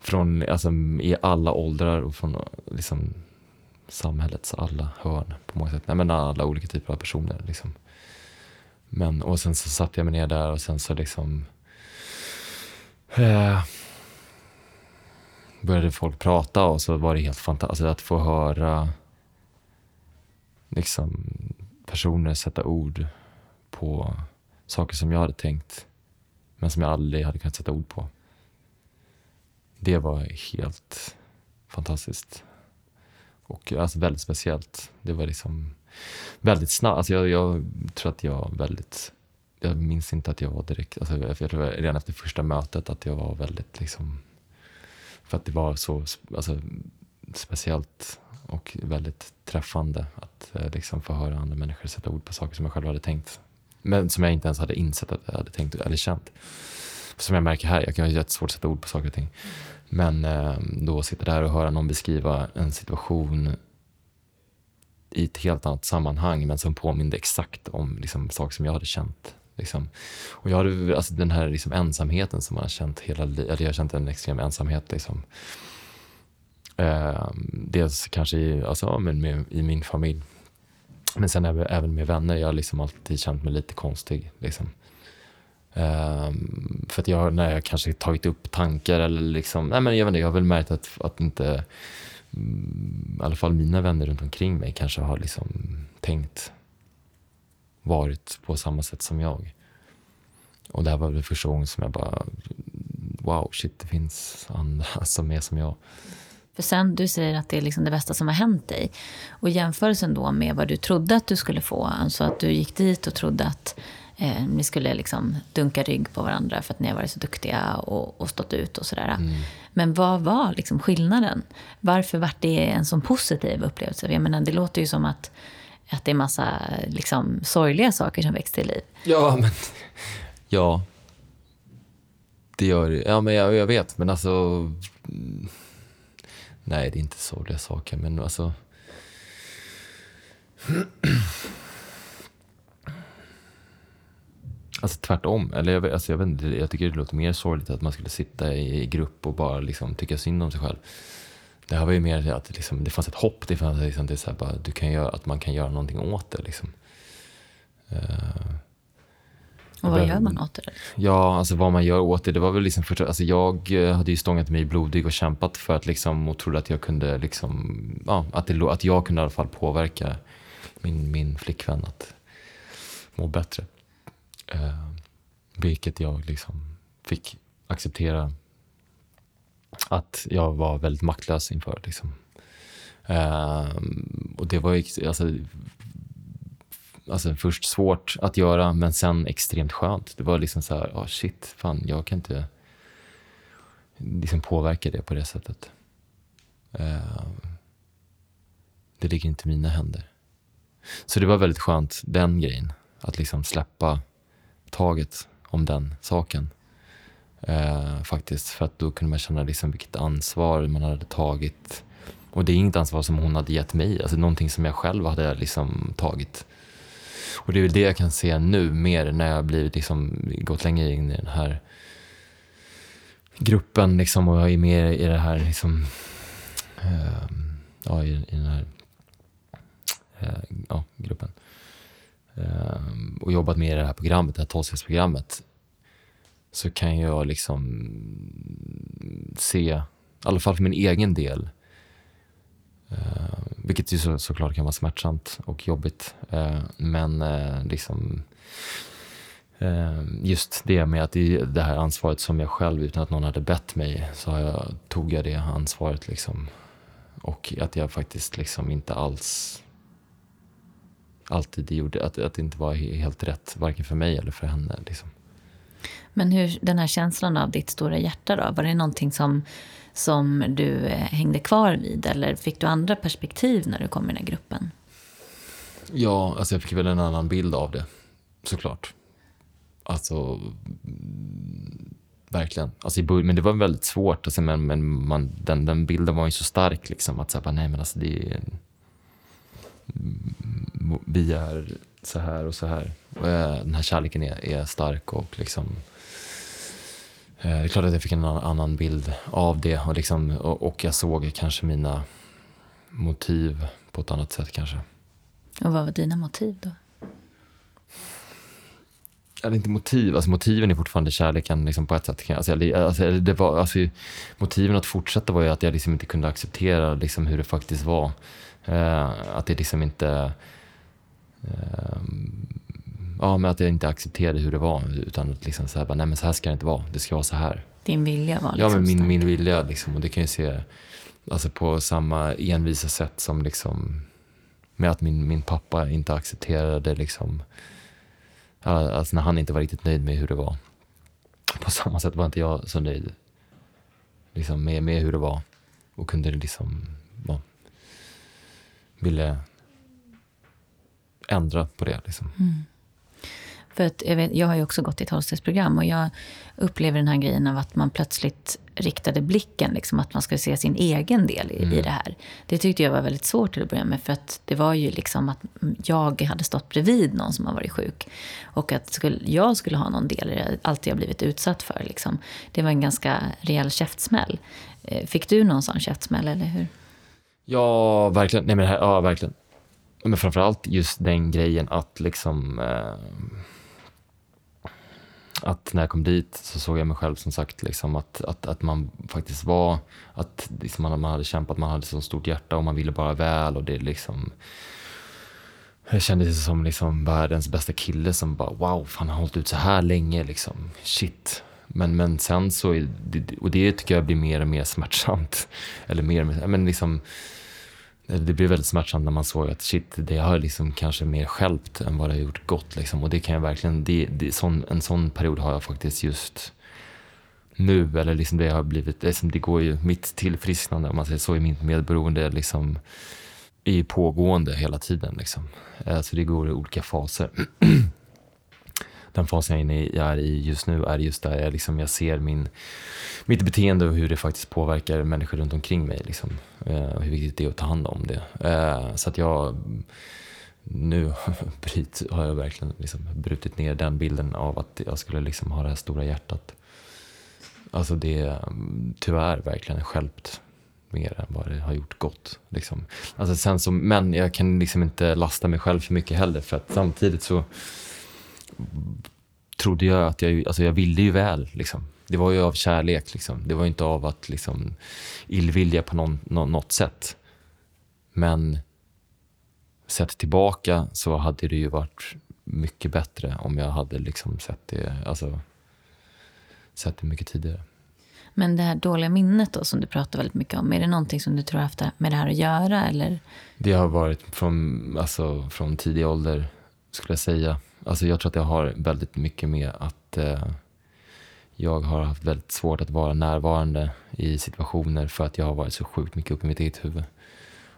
från alltså, i alla åldrar och från liksom, samhällets alla hörn på många sätt. Nej, men alla olika typer av personer. Liksom. Men, och sen så satt jag mig ner där och sen så liksom eh, började folk prata och så var det helt fantastiskt att få höra liksom, personer sätta ord på saker som jag hade tänkt men som jag aldrig hade kunnat sätta ord på. Det var helt fantastiskt. Och alltså väldigt speciellt. Det var liksom väldigt snabbt. Alltså jag, jag tror att jag väldigt... Jag minns inte att jag var direkt... Alltså jag tror redan efter första mötet att jag var väldigt liksom... För att det var så alltså, speciellt och väldigt träffande att liksom få höra andra människor sätta ord på saker som jag själv hade tänkt. Men som jag inte ens hade insett att jag hade tänkt eller känt. Som jag märker här, jag kan ju jättesvårt sätta ord på saker och ting. Men eh, då sitta där och höra någon beskriva en situation i ett helt annat sammanhang, men som påminde exakt om liksom, saker som jag hade känt. Liksom. Och jag hade, alltså, den här liksom, ensamheten som man har känt hela livet. Jag har känt en extrem ensamhet. Liksom. Eh, dels kanske i, alltså, med, med, i min familj. Men sen även med vänner. Jag har liksom alltid känt mig lite konstig. Liksom. Um, för att jag, när jag kanske tagit upp tankar eller liksom, nej men jag vet inte, jag har väl märkt att, att inte mm, i alla fall mina vänner runt omkring mig kanske har liksom tänkt, varit på samma sätt som jag. Och det här var väl första gången som jag bara, wow, shit, det finns andra som är som jag. För sen, du säger att det är liksom det bästa som har hänt dig. Och jämförelsen då med vad du trodde att du skulle få, alltså att du gick dit och trodde att Eh, ni skulle liksom dunka rygg på varandra för att ni har varit så duktiga och, och stått ut och sådär. Mm. Men vad var liksom skillnaden? Varför var det en sån positiv upplevelse? Jag menar, det låter ju som att, att det är massa liksom, sorgliga saker som växte i liv. Ja, men... Ja. Det gör det. Ja, men jag, jag vet. Men alltså... Nej, det är inte sorgliga saker. Men alltså... Alltså tvärtom, eller jag, alltså jag vet inte, jag tycker det låter mer sorgligt att man skulle sitta i grupp och bara liksom tycka synd om sig själv. Det här var ju mer att liksom, det fanns ett hopp, det fanns liksom, det är så här bara, du kan göra, att man kan göra någonting åt det liksom. Uh, och vad det, gör man åt det? Ja, alltså vad man gör åt det, det var väl liksom, för, alltså jag hade ju stångat mig blodig och kämpat för att liksom, och trodde att jag kunde liksom, ja, att, det, att jag kunde i alla fall påverka min, min flickvän att må bättre. Uh, vilket jag liksom fick acceptera att jag var väldigt maktlös inför liksom. Uh, och det var ju alltså, alltså först svårt att göra, men sen extremt skönt. Det var liksom så här, ah, oh shit, fan, jag kan inte liksom påverka det på det sättet. Uh, det ligger inte i mina händer. Så det var väldigt skönt, den grejen, att liksom släppa taget om den saken eh, faktiskt, för att då kunde man känna liksom vilket ansvar man hade tagit, och det är inget ansvar som hon hade gett mig, alltså någonting som jag själv hade liksom tagit. Och det är väl det jag kan se nu mer när jag blivit liksom gått längre in i den här gruppen liksom, och jag är mer i det här liksom eh, ja, i, i den här eh, ja, gruppen. Och jobbat med det här programmet, det här tolvstegsprogrammet, så kan jag liksom se, i alla fall för min egen del, vilket ju så, såklart kan vara smärtsamt och jobbigt, men liksom just det med att det, det här ansvaret som jag själv, utan att någon hade bett mig, så jag, tog jag det ansvaret liksom, och att jag faktiskt liksom inte alls alltid det gjorde, att, att det inte var helt rätt, varken för mig eller för henne liksom. Men hur, den här känslan av ditt stora hjärta då, var det någonting som, som du hängde kvar vid, eller fick du andra perspektiv när du kom i den här gruppen? Ja, alltså jag fick väl en annan bild av det, såklart. Alltså verkligen, alltså, men det var väldigt svårt alltså, men, men man, den, den bilden var ju så stark liksom, att säga, nej men alltså det är, vi är så här och så här, och den här kärleken är, är stark, och liksom det är klart att jag fick en annan bild av det, och liksom, och jag såg kanske mina motiv på ett annat sätt kanske. Och vad var dina motiv då? Eller inte motiv, alltså motiven är fortfarande kärleken liksom på ett sätt, alltså, jag, alltså, det var, alltså, motiven att fortsätta var ju att jag liksom inte kunde acceptera liksom hur det faktiskt var. Uh, att det liksom inte uh, ja, men att jag inte accepterade hur det var, utan att liksom så här, bara, nej men så här ska det inte vara, det ska vara så här. Din vilja var liksom, ja men min, min vilja liksom, och det kan ju se alltså på samma envisa sätt som liksom med att min, min pappa inte accepterade liksom, alltså när han inte var riktigt nöjd med hur det var, på samma sätt var inte jag så nöjd liksom med, med hur det var, och kunde liksom ja, ville ändra på det liksom. Mm. djupet, jag, vet, jag har ju också gått i ett hållstegsprogram och jag upplever den här grejen av att man plötsligt riktade blicken, liksom att man skulle se sin egen del i, mm. i det här. Det tyckte jag var väldigt svårt till att börja med, för att det var ju liksom att jag hade stått bredvid någon som har varit sjuk och att skulle, jag skulle ha någon del i det, allt jag blivit utsatt för liksom. Det var en ganska rejäl käftsmäll. Fick du någon sån käftsmäll eller hur? Ja, verkligen. Nej men här, ja, verkligen. Men framförallt just den grejen att liksom eh, att när jag kom dit så såg jag mig själv som sagt liksom att, att, att man faktiskt var att liksom man, man hade kämpat, man hade så stort hjärta och man ville bara väl och det liksom jag kändes som liksom världens bästa kille som bara wow, fan har hållit ut så här länge liksom, shit. Men, men sen så, och det tycker jag blir mer och mer smärtsamt eller mer, men liksom det blev väldigt smärtsamt när man såg att shit, det har liksom kanske mer skälpt än vad det har gjort gott liksom. Och det kan jag verkligen, det, det, sån, en sån period har jag faktiskt just nu, eller liksom det har blivit, det går ju mitt tillfrisknande om man säger så, i mitt medberoende liksom i pågående hela tiden liksom. Så det går i olika faser. Den fasen jag är inne i, jag är i just nu är just där jag, liksom, jag ser min, mitt beteende och hur det faktiskt påverkar människor runt omkring mig. Liksom, och hur viktigt det är att ta hand om det. Så att jag nu bryt, har jag verkligen liksom brutit ner den bilden av att jag skulle liksom ha det här stora hjärtat. Alltså det är tyvärr verkligen skälpt mer än vad det har gjort gott. Liksom. Alltså sen så, men jag kan liksom inte lasta mig själv för mycket heller, för att samtidigt så trodde jag att jag, alltså jag ville ju väl liksom. Det var ju av kärlek liksom. Det var ju inte av att liksom illvilja på någon, något sätt. Men sett tillbaka så hade det ju varit mycket bättre om jag hade liksom sett det, alltså sett det mycket tidigare. Men det här dåliga minnet då som du pratar väldigt mycket om, är det någonting som du tror haft med det här att göra eller? Det har varit från, alltså från tidig ålder skulle jag säga. Alltså jag tror att jag har väldigt mycket med att eh, jag har haft väldigt svårt att vara närvarande i situationer för att jag har varit så sjukt mycket uppe i mitt eget huvud.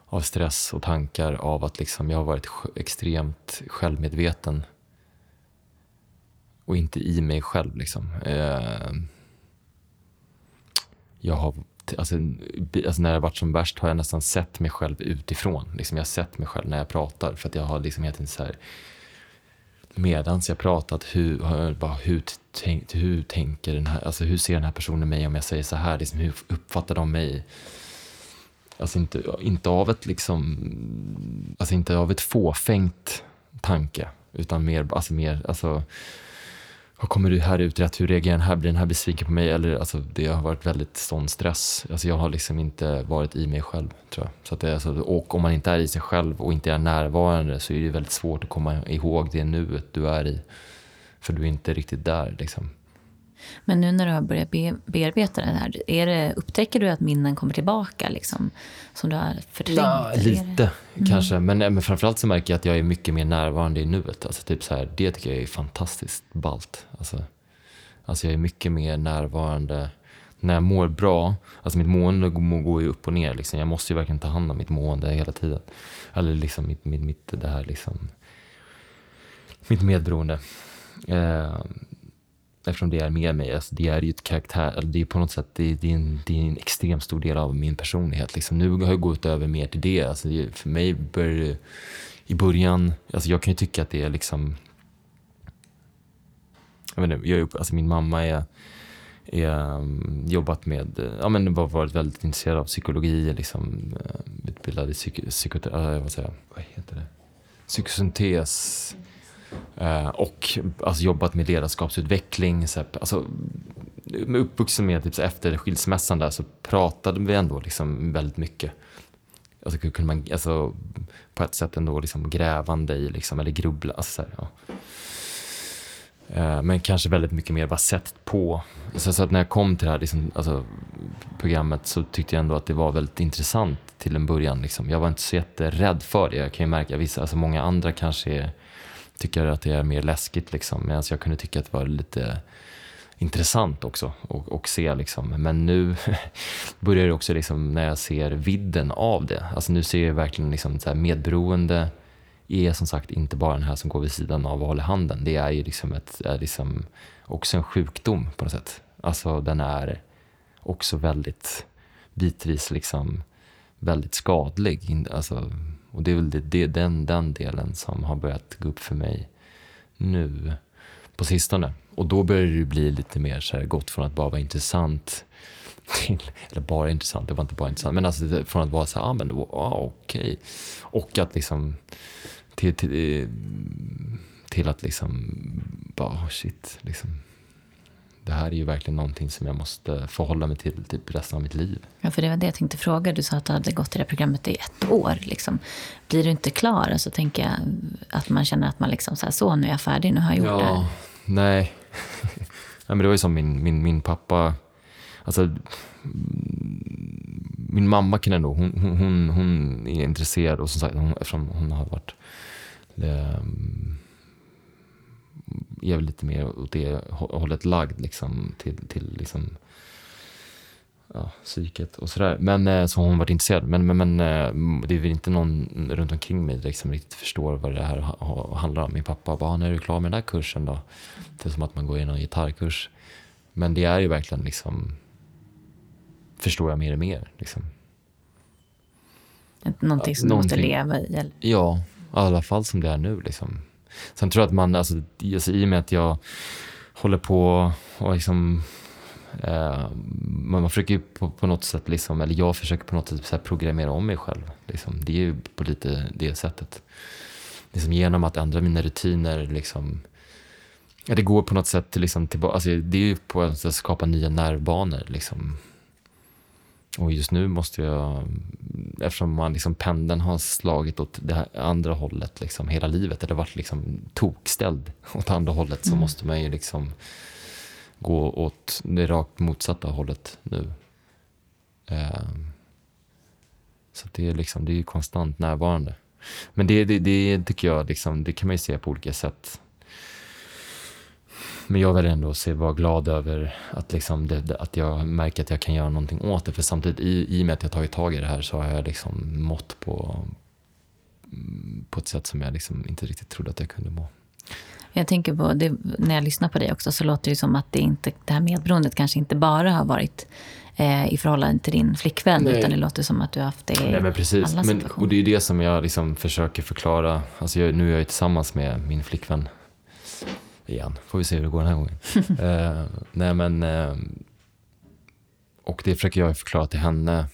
Av stress och tankar, av att liksom jag har varit extremt självmedveten och inte i mig själv liksom. Eh, jag har, alltså, alltså när jag har varit som värst har jag nästan sett mig själv utifrån. Liksom jag har sett mig själv när jag pratar för att jag har liksom helt enkelt så här, medans jag pratat hur, bara, hur, tänk, hur tänker den här, alltså hur ser den här personen mig om jag säger så här, liksom, hur uppfattar de mig, alltså inte, inte av ett liksom, alltså inte av ett fåfängt tanke utan mer, alltså mer, alltså kommer du här uträtt, hur reagerar den här, blir den här besviken på mig eller, alltså det har varit väldigt sån stress, alltså jag har liksom inte varit i mig själv tror jag, så att det, alltså, och om man inte är i sig själv och inte är närvarande så är det väldigt svårt att komma ihåg det nuet du är i, för du är inte riktigt där liksom. Men nu när du har börjat be- bearbeta den här, är det, upptäcker du att minnen kommer tillbaka liksom, som du har förträngt? Ja, lite mm. kanske, men, men framförallt så märker jag att jag är mycket mer närvarande i nuet, alltså typ så här, det tycker jag är fantastiskt ballt, alltså, alltså jag är mycket mer närvarande när jag mår bra, alltså mitt mående går ju upp och ner liksom. Jag måste ju verkligen ta hand om mitt mående hela tiden, eller liksom mitt, mitt, mitt det här liksom mitt medberoende eh, eftersom det är med mig, alltså det är ju ett karaktär, det är på något sätt, det är, det är, en, det är en extremt stor del av min personlighet liksom. Nu har jag gått över mer till det, alltså det, för mig bör, i början, alltså jag kan ju tycka att det är liksom, jag vet inte, jag, alltså min mamma är, är jobbat med, ja men har varit väldigt intresserad av psykologi liksom, utbildad i psyk, psykoterapi, vad säger jag, vad heter det, psykosyntes. Uh, och alltså, jobbat med ledarskapsutveckling så här, alltså, med uppvuxen med typ, efter skilsmässan där så pratade vi ändå liksom väldigt mycket, alltså kunde man alltså, på ett sätt ändå liksom grävande i liksom, eller grubbla alltså, så här, ja. uh, men kanske väldigt mycket mer var sett på så, så att när jag kom till det här liksom, alltså, programmet så tyckte jag ändå att det var väldigt intressant till en början liksom. Jag var inte så jätterädd för det, jag kan ju märka vissa, alltså, många andra kanske är, tycker att det är mer läskigt liksom, medan jag kunde tycka att det var lite intressant också och, och se liksom, men nu börjar det också liksom när jag ser vidden av det, alltså nu ser jag verkligen liksom så här medberoende är som sagt inte bara den här som går vid sidan av och håller handen. Det är ju liksom, ett, är liksom också en sjukdom på något sätt. Alltså den är också väldigt bitvis liksom väldigt skadlig. Alltså, och det är väl det, det, den, den delen som har börjat gå upp för mig nu på sistone. Och då börjar det bli lite mer så här, gott från att bara vara intressant till, eller bara intressant, det var inte bara intressant, men alltså från att vara så här, ah, men då, ah, okej. Och att liksom till, till, till att liksom bara shit, liksom det här är ju verkligen någonting som jag måste förhålla mig till typ resten av mitt liv. Ja, för det var det jag tänkte fråga. Du sa att du hade gått i det här programmet i ett år. Liksom. Blir du inte klar? Alltså tänker jag att man känner att man liksom så här, så nu är jag färdig, nu har jag gjort ja, det här. Nej. nej, men det var ju som min, min, min pappa, alltså min mamma kan ändå, hon, hon, hon är intresserad och som sagt, hon, eftersom hon har varit det, är väl lite mer åt det hållet lagd liksom, till, till liksom, ja, psyket och sådär. Men så har hon varit intresserad. Men, men, men det är väl inte någon runt omkring mig liksom, riktigt förstår vad det här handlar om. Min pappa bara, när är du klar med den här kursen då? Det är som att man går in en gitarrkurs. Men det är ju verkligen liksom, förstår jag mer och mer. Liksom. Någonting som Någonting. Du måste leva i? Eller? Ja, i alla fall som det är nu liksom. Sen tror jag att man, alltså, i och med att jag håller på och liksom, eh, man försöker på, på något sätt liksom, eller jag försöker på något sätt så här programmera om mig själv. Liksom. Det är ju på lite det sättet. Liksom, genom att ändra mina rutiner liksom, ja, det går på något sätt liksom, tillbaka, alltså, det är ju på att skapa nya nervbanor liksom. Och just nu måste jag, eftersom man liksom, pendeln har slagit åt det här andra hållet liksom, hela livet, eller varit liksom, tokställd åt andra hållet, så mm. måste man ju liksom, gå åt det rakt motsatta hållet nu. Eh, så det är, liksom, det är ju konstant närvarande. Men det, det, det tycker jag, liksom, det kan man ju se på olika sätt. Men jag vill ändå se, vara glad över att, liksom det, att jag märker att jag kan göra någonting åt det. För samtidigt, i, i och med att jag har tagit tag i det här, så har jag liksom mått på, på ett sätt som jag liksom inte riktigt trodde att jag kunde må. Jag tänker på, det, när jag lyssnar på dig också, så låter det ju som att det, inte, det här medberoendet kanske inte bara har varit eh, i förhållande till din flickvän. Nej. Utan det låter som att du har haft det i Nej, men precis. alla situationer. Men, och det är det som jag liksom försöker förklara. Alltså jag, nu är jag ju tillsammans med min flickvän igen. Får vi se hur det går den här gången. uh, nej men uh, och det försöker jag förklara till henne,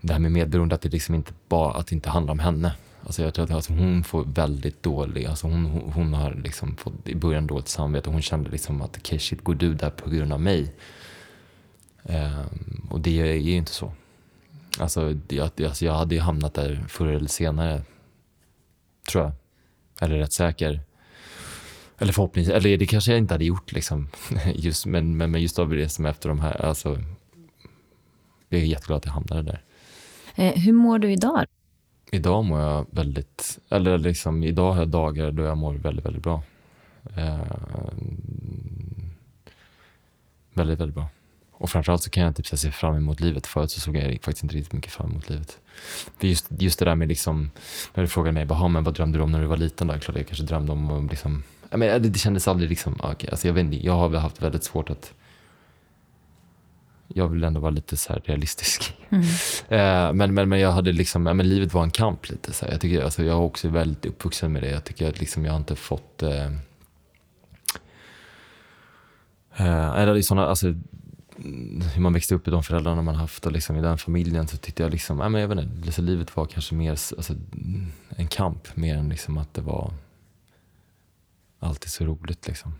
det här med medberoende, att det liksom inte bara, att det inte handlar om henne. Alltså jag tror att alltså, hon får väldigt dålig, alltså hon, hon, hon har liksom fått i början dåligt samvete, och hon kände liksom att okej, shit, går du där på grund av mig? Uh, och det är ju inte så. Alltså, det, alltså jag hade ju hamnat där förr eller senare, tror jag. Eller rätt säker. Eller förhoppningsvis, eller det kanske jag inte hade gjort liksom, just, men, men just av det som efter de här, alltså jag är jätteglad att jag hamnade där. Eh, hur mår du idag? Idag mår jag väldigt, eller liksom idag har jag dagar då jag mår väldigt, väldigt bra. Eh, väldigt, väldigt bra. Och framförallt så kan jag typ se fram emot livet. Förut så såg jag faktiskt inte riktigt mycket fram emot livet. För just, just det där med liksom, när du frågade mig, bara, men vad drömde du om när du var liten då? Klart jag kanske drömde om liksom, men det kändes aldrig liksom, okay, alltså jag vet inte, jag har väl haft väldigt svårt att, jag vill ändå vara lite så här realistisk. Mm. eh, men, men, men jag hade liksom, eh, men livet var en kamp lite så här. Jag tycker, alltså jag är också väldigt uppvuxen med det. Jag tycker att liksom jag har inte fått, eh, eh, eller såna, alltså hur man växte upp i de föräldrarna man haft och liksom i den familjen, så tyckte jag liksom, eh, men jag vet inte, livet var kanske mer alltså, en kamp, mer än liksom att det var alltid så roligt liksom.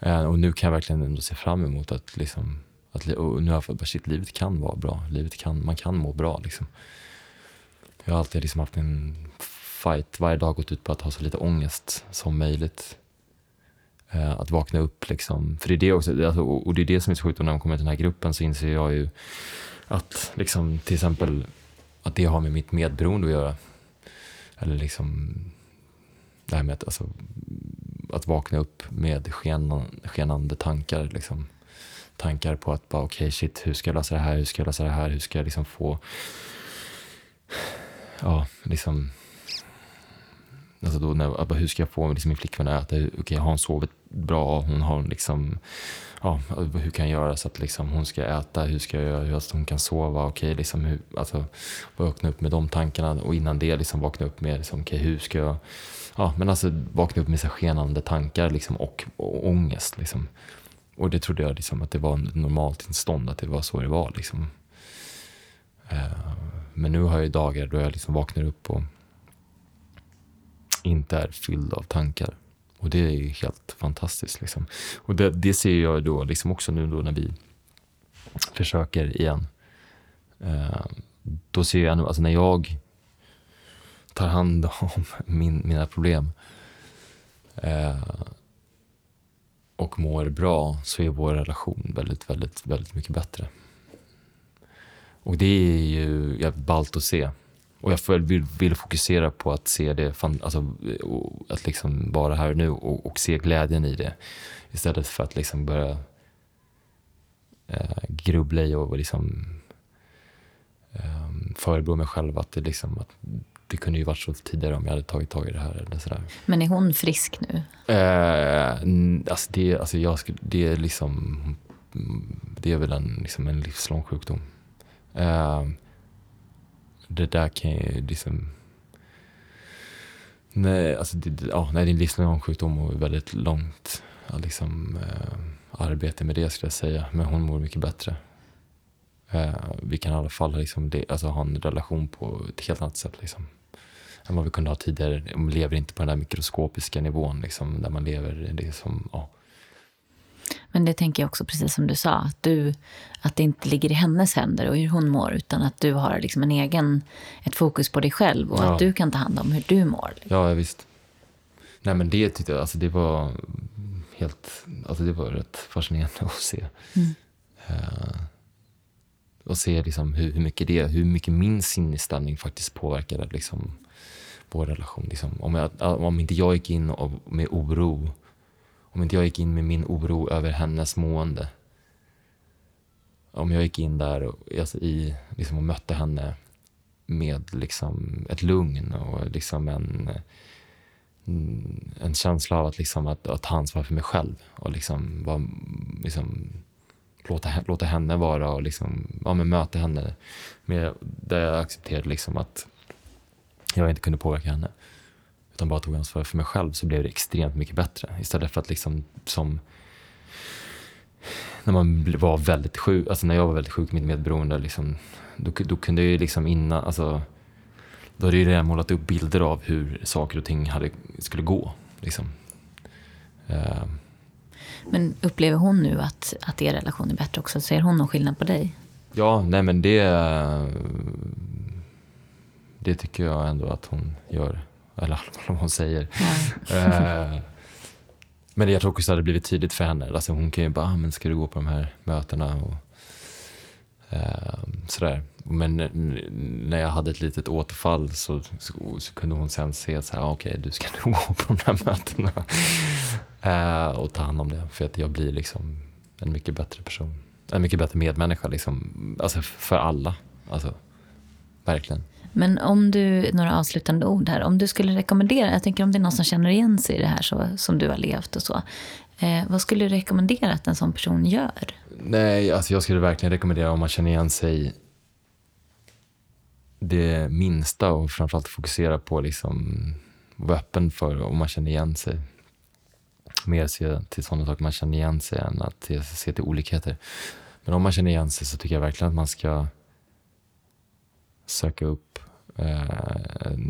Eh, och nu kan jag verkligen ändå se fram emot att liksom, att och nu har jag fått bara shit, livet kan vara bra. Livet kan, man kan må bra liksom. Jag har alltid liksom haft en fight, varje dag gått ut på att ha så lite ångest som möjligt. Eh, att vakna upp liksom, för det är det också, alltså, och, och det är det som är så sjukt, och när man kommer till den här gruppen så inser jag ju att liksom till exempel att det har med mitt medberoende att göra. Eller liksom det här med att, alltså, att vakna upp med skenan, skenande tankar liksom. Tankar på att bara okej, okay, shit, hur ska jag lösa det här? Hur ska jag lösa det här? Hur ska jag liksom få, ja, liksom alltså då när, bara, hur ska jag få liksom min flickvän att äta? Okej, har hon sovit bra? Hon har liksom, ja, hur kan jag göra så att liksom hon ska äta? Hur ska jag göra hur att hon kan sova? Okej, liksom hur, alltså vakna upp med de tankarna, och innan det liksom vakna upp med liksom, okej, hur ska jag, ja, men alltså vakna upp med så skenande tankar liksom, och, och ångest liksom. Och det trodde jag liksom att det var ett normalt tillstånd, att det var så det var liksom. Men nu har jag dagar då jag liksom vaknar upp och inte är fylld av tankar. Och det är ju helt fantastiskt liksom. Och det, det ser jag då liksom också nu då när vi försöker igen. Då ser jag nu, alltså när jag tar hand om min, mina problem och mår bra, så är vår relation väldigt, väldigt, väldigt mycket bättre. Och det är ju jag ballt att se. Och jag vill, vill fokusera på att se det, alltså, att liksom vara här nu och, och se glädjen i det. Istället för att liksom börja eh, grubbla i och liksom, eh, förebrå mig själv att det, liksom, att det kunde ju varit så tidigare om jag hade tagit tag i det här. Eller sådär. Men är hon frisk nu? Eh, alltså det, alltså jag, det, är liksom, det är väl en, liksom en livslång sjukdom. Uh, det där kan ju liksom nej, alltså det, ja, nej, det är en livslång sjukdom och väldigt långt liksom, uh, arbete med det, skulle jag säga, men hon mår mycket bättre. Uh, vi kan i alla fall liksom, det, alltså, ha en relation på ett helt annat sätt liksom, än vad vi kunde ha tidigare. Man lever inte på den där mikroskopiska nivån liksom, där man lever det som, ja. Men det tänker jag också, precis som du sa, att, du, att det inte ligger i hennes händer och hur hon mår, utan att du har liksom en egen, ett fokus på dig själv, och ja, att du kan ta hand om hur du mår. Ja, visst. Nej, men det tyckte jag, alltså det var helt, alltså det var rätt fascinerande att se. Mm. Uh, och se liksom hur, hur mycket det, hur mycket min sinnesstämning faktiskt påverkade liksom vår relation. Liksom. Om, jag, om inte jag gick in och, med oro, om inte jag gick in med min oro över hennes mående. Om jag gick in där och, alltså, i, liksom, och mötte henne med liksom, ett lugn och liksom, en, en känsla av att, liksom, att, att ta ansvar för mig själv. Och liksom, var, liksom, låta, låta henne vara och liksom, ja, men möta henne. Med, där jag accepterade liksom, att jag inte kunde påverka henne. Utan bara tog ansvar för mig själv, så blev det extremt mycket bättre. Istället för att liksom, som när man var väldigt sjuk, alltså när jag var väldigt sjuk, mitt medberoende liksom, då, då kunde jag ju liksom innan, alltså då hade jag ju redan målat upp bilder av hur saker och ting hade, skulle gå liksom. Uh. Men upplever hon nu att, att er relation är bättre också? Ser hon någon skillnad på dig? Ja, nej, men det det tycker jag ändå att hon gör. Eller vad hon säger. Mm. Men jag tror också att det hade blivit tydligt för henne. Alltså hon kan ju bara, ah, men ska du gå på de här mötena? Och, uh, sådär. Men när jag hade ett litet återfall så, så, så kunde hon sen se så här, ah, okej, okay, du ska nog gå på de här mötena. uh, och ta hand om det. För att jag blir liksom en mycket bättre person. En mycket bättre medmänniska liksom. Alltså för alla. Alltså, verkligen. Men om du, några avslutande ord här, om du skulle rekommendera, jag tänker om det är någon som känner igen sig i det här så, som du har levt och så, eh, vad skulle du rekommendera att en sån person gör? Nej, alltså jag skulle verkligen rekommendera, om man känner igen sig det minsta, och framförallt fokusera på liksom, vara öppen för om man känner igen sig. Mer se till sådana saker man känner igen sig än att se till olikheter. Men om man känner igen sig så tycker jag verkligen att man ska söka upp eh,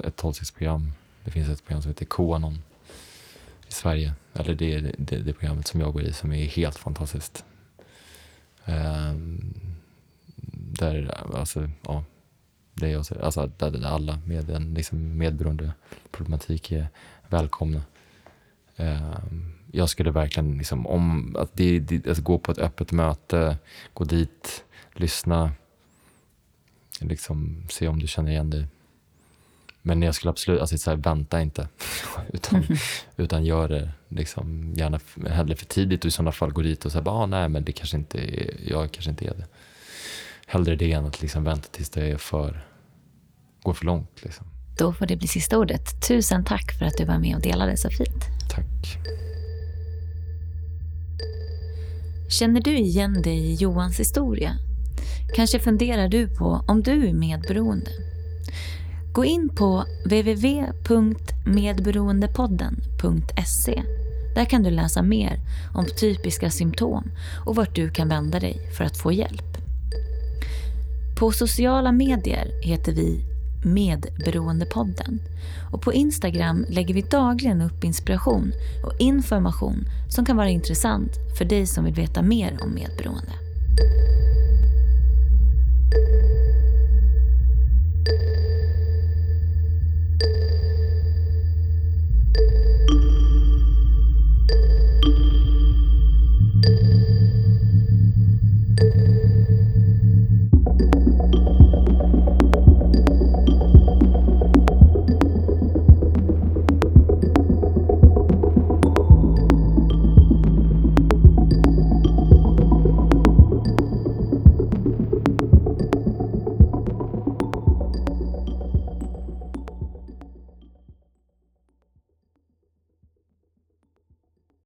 ett tolvstegsprogram. Det finns ett program som heter Qanon i Sverige. Eller det är det, det programmet som jag går i, som är helt fantastiskt. Eh, där, alltså, ja, det är också, alltså, där, där alla med en liksom, medberoende problematik är välkomna. Eh, jag skulle verkligen liksom, om, att det, det, alltså, gå på ett öppet möte, gå dit, lyssna, liksom se om du känner igen dig. Men jag skulle absolut, alltså så här, vänta inte utan, utan gör det liksom, gärna hellre för tidigt, och i sådana fall gå dit och säga, ah, nej, men det kanske inte är, jag kanske inte är det. Hellre det än att liksom vänta tills det är för, går för långt liksom. Då får det bli sista ordet. Tusen tack för att du var med och delade så fint. Tack. Känner du igen dig i Johans historia? Kanske funderar du på om du är medberoende? Gå in på w w w punkt medberoendepodden punkt s e. Där kan du läsa mer om typiska symptom och vart du kan vända dig för att få hjälp. På sociala medier heter vi Medberoendepodden och på Instagram lägger vi dagligen upp inspiration och information som kan vara intressant för dig som vill veta mer om medberoende.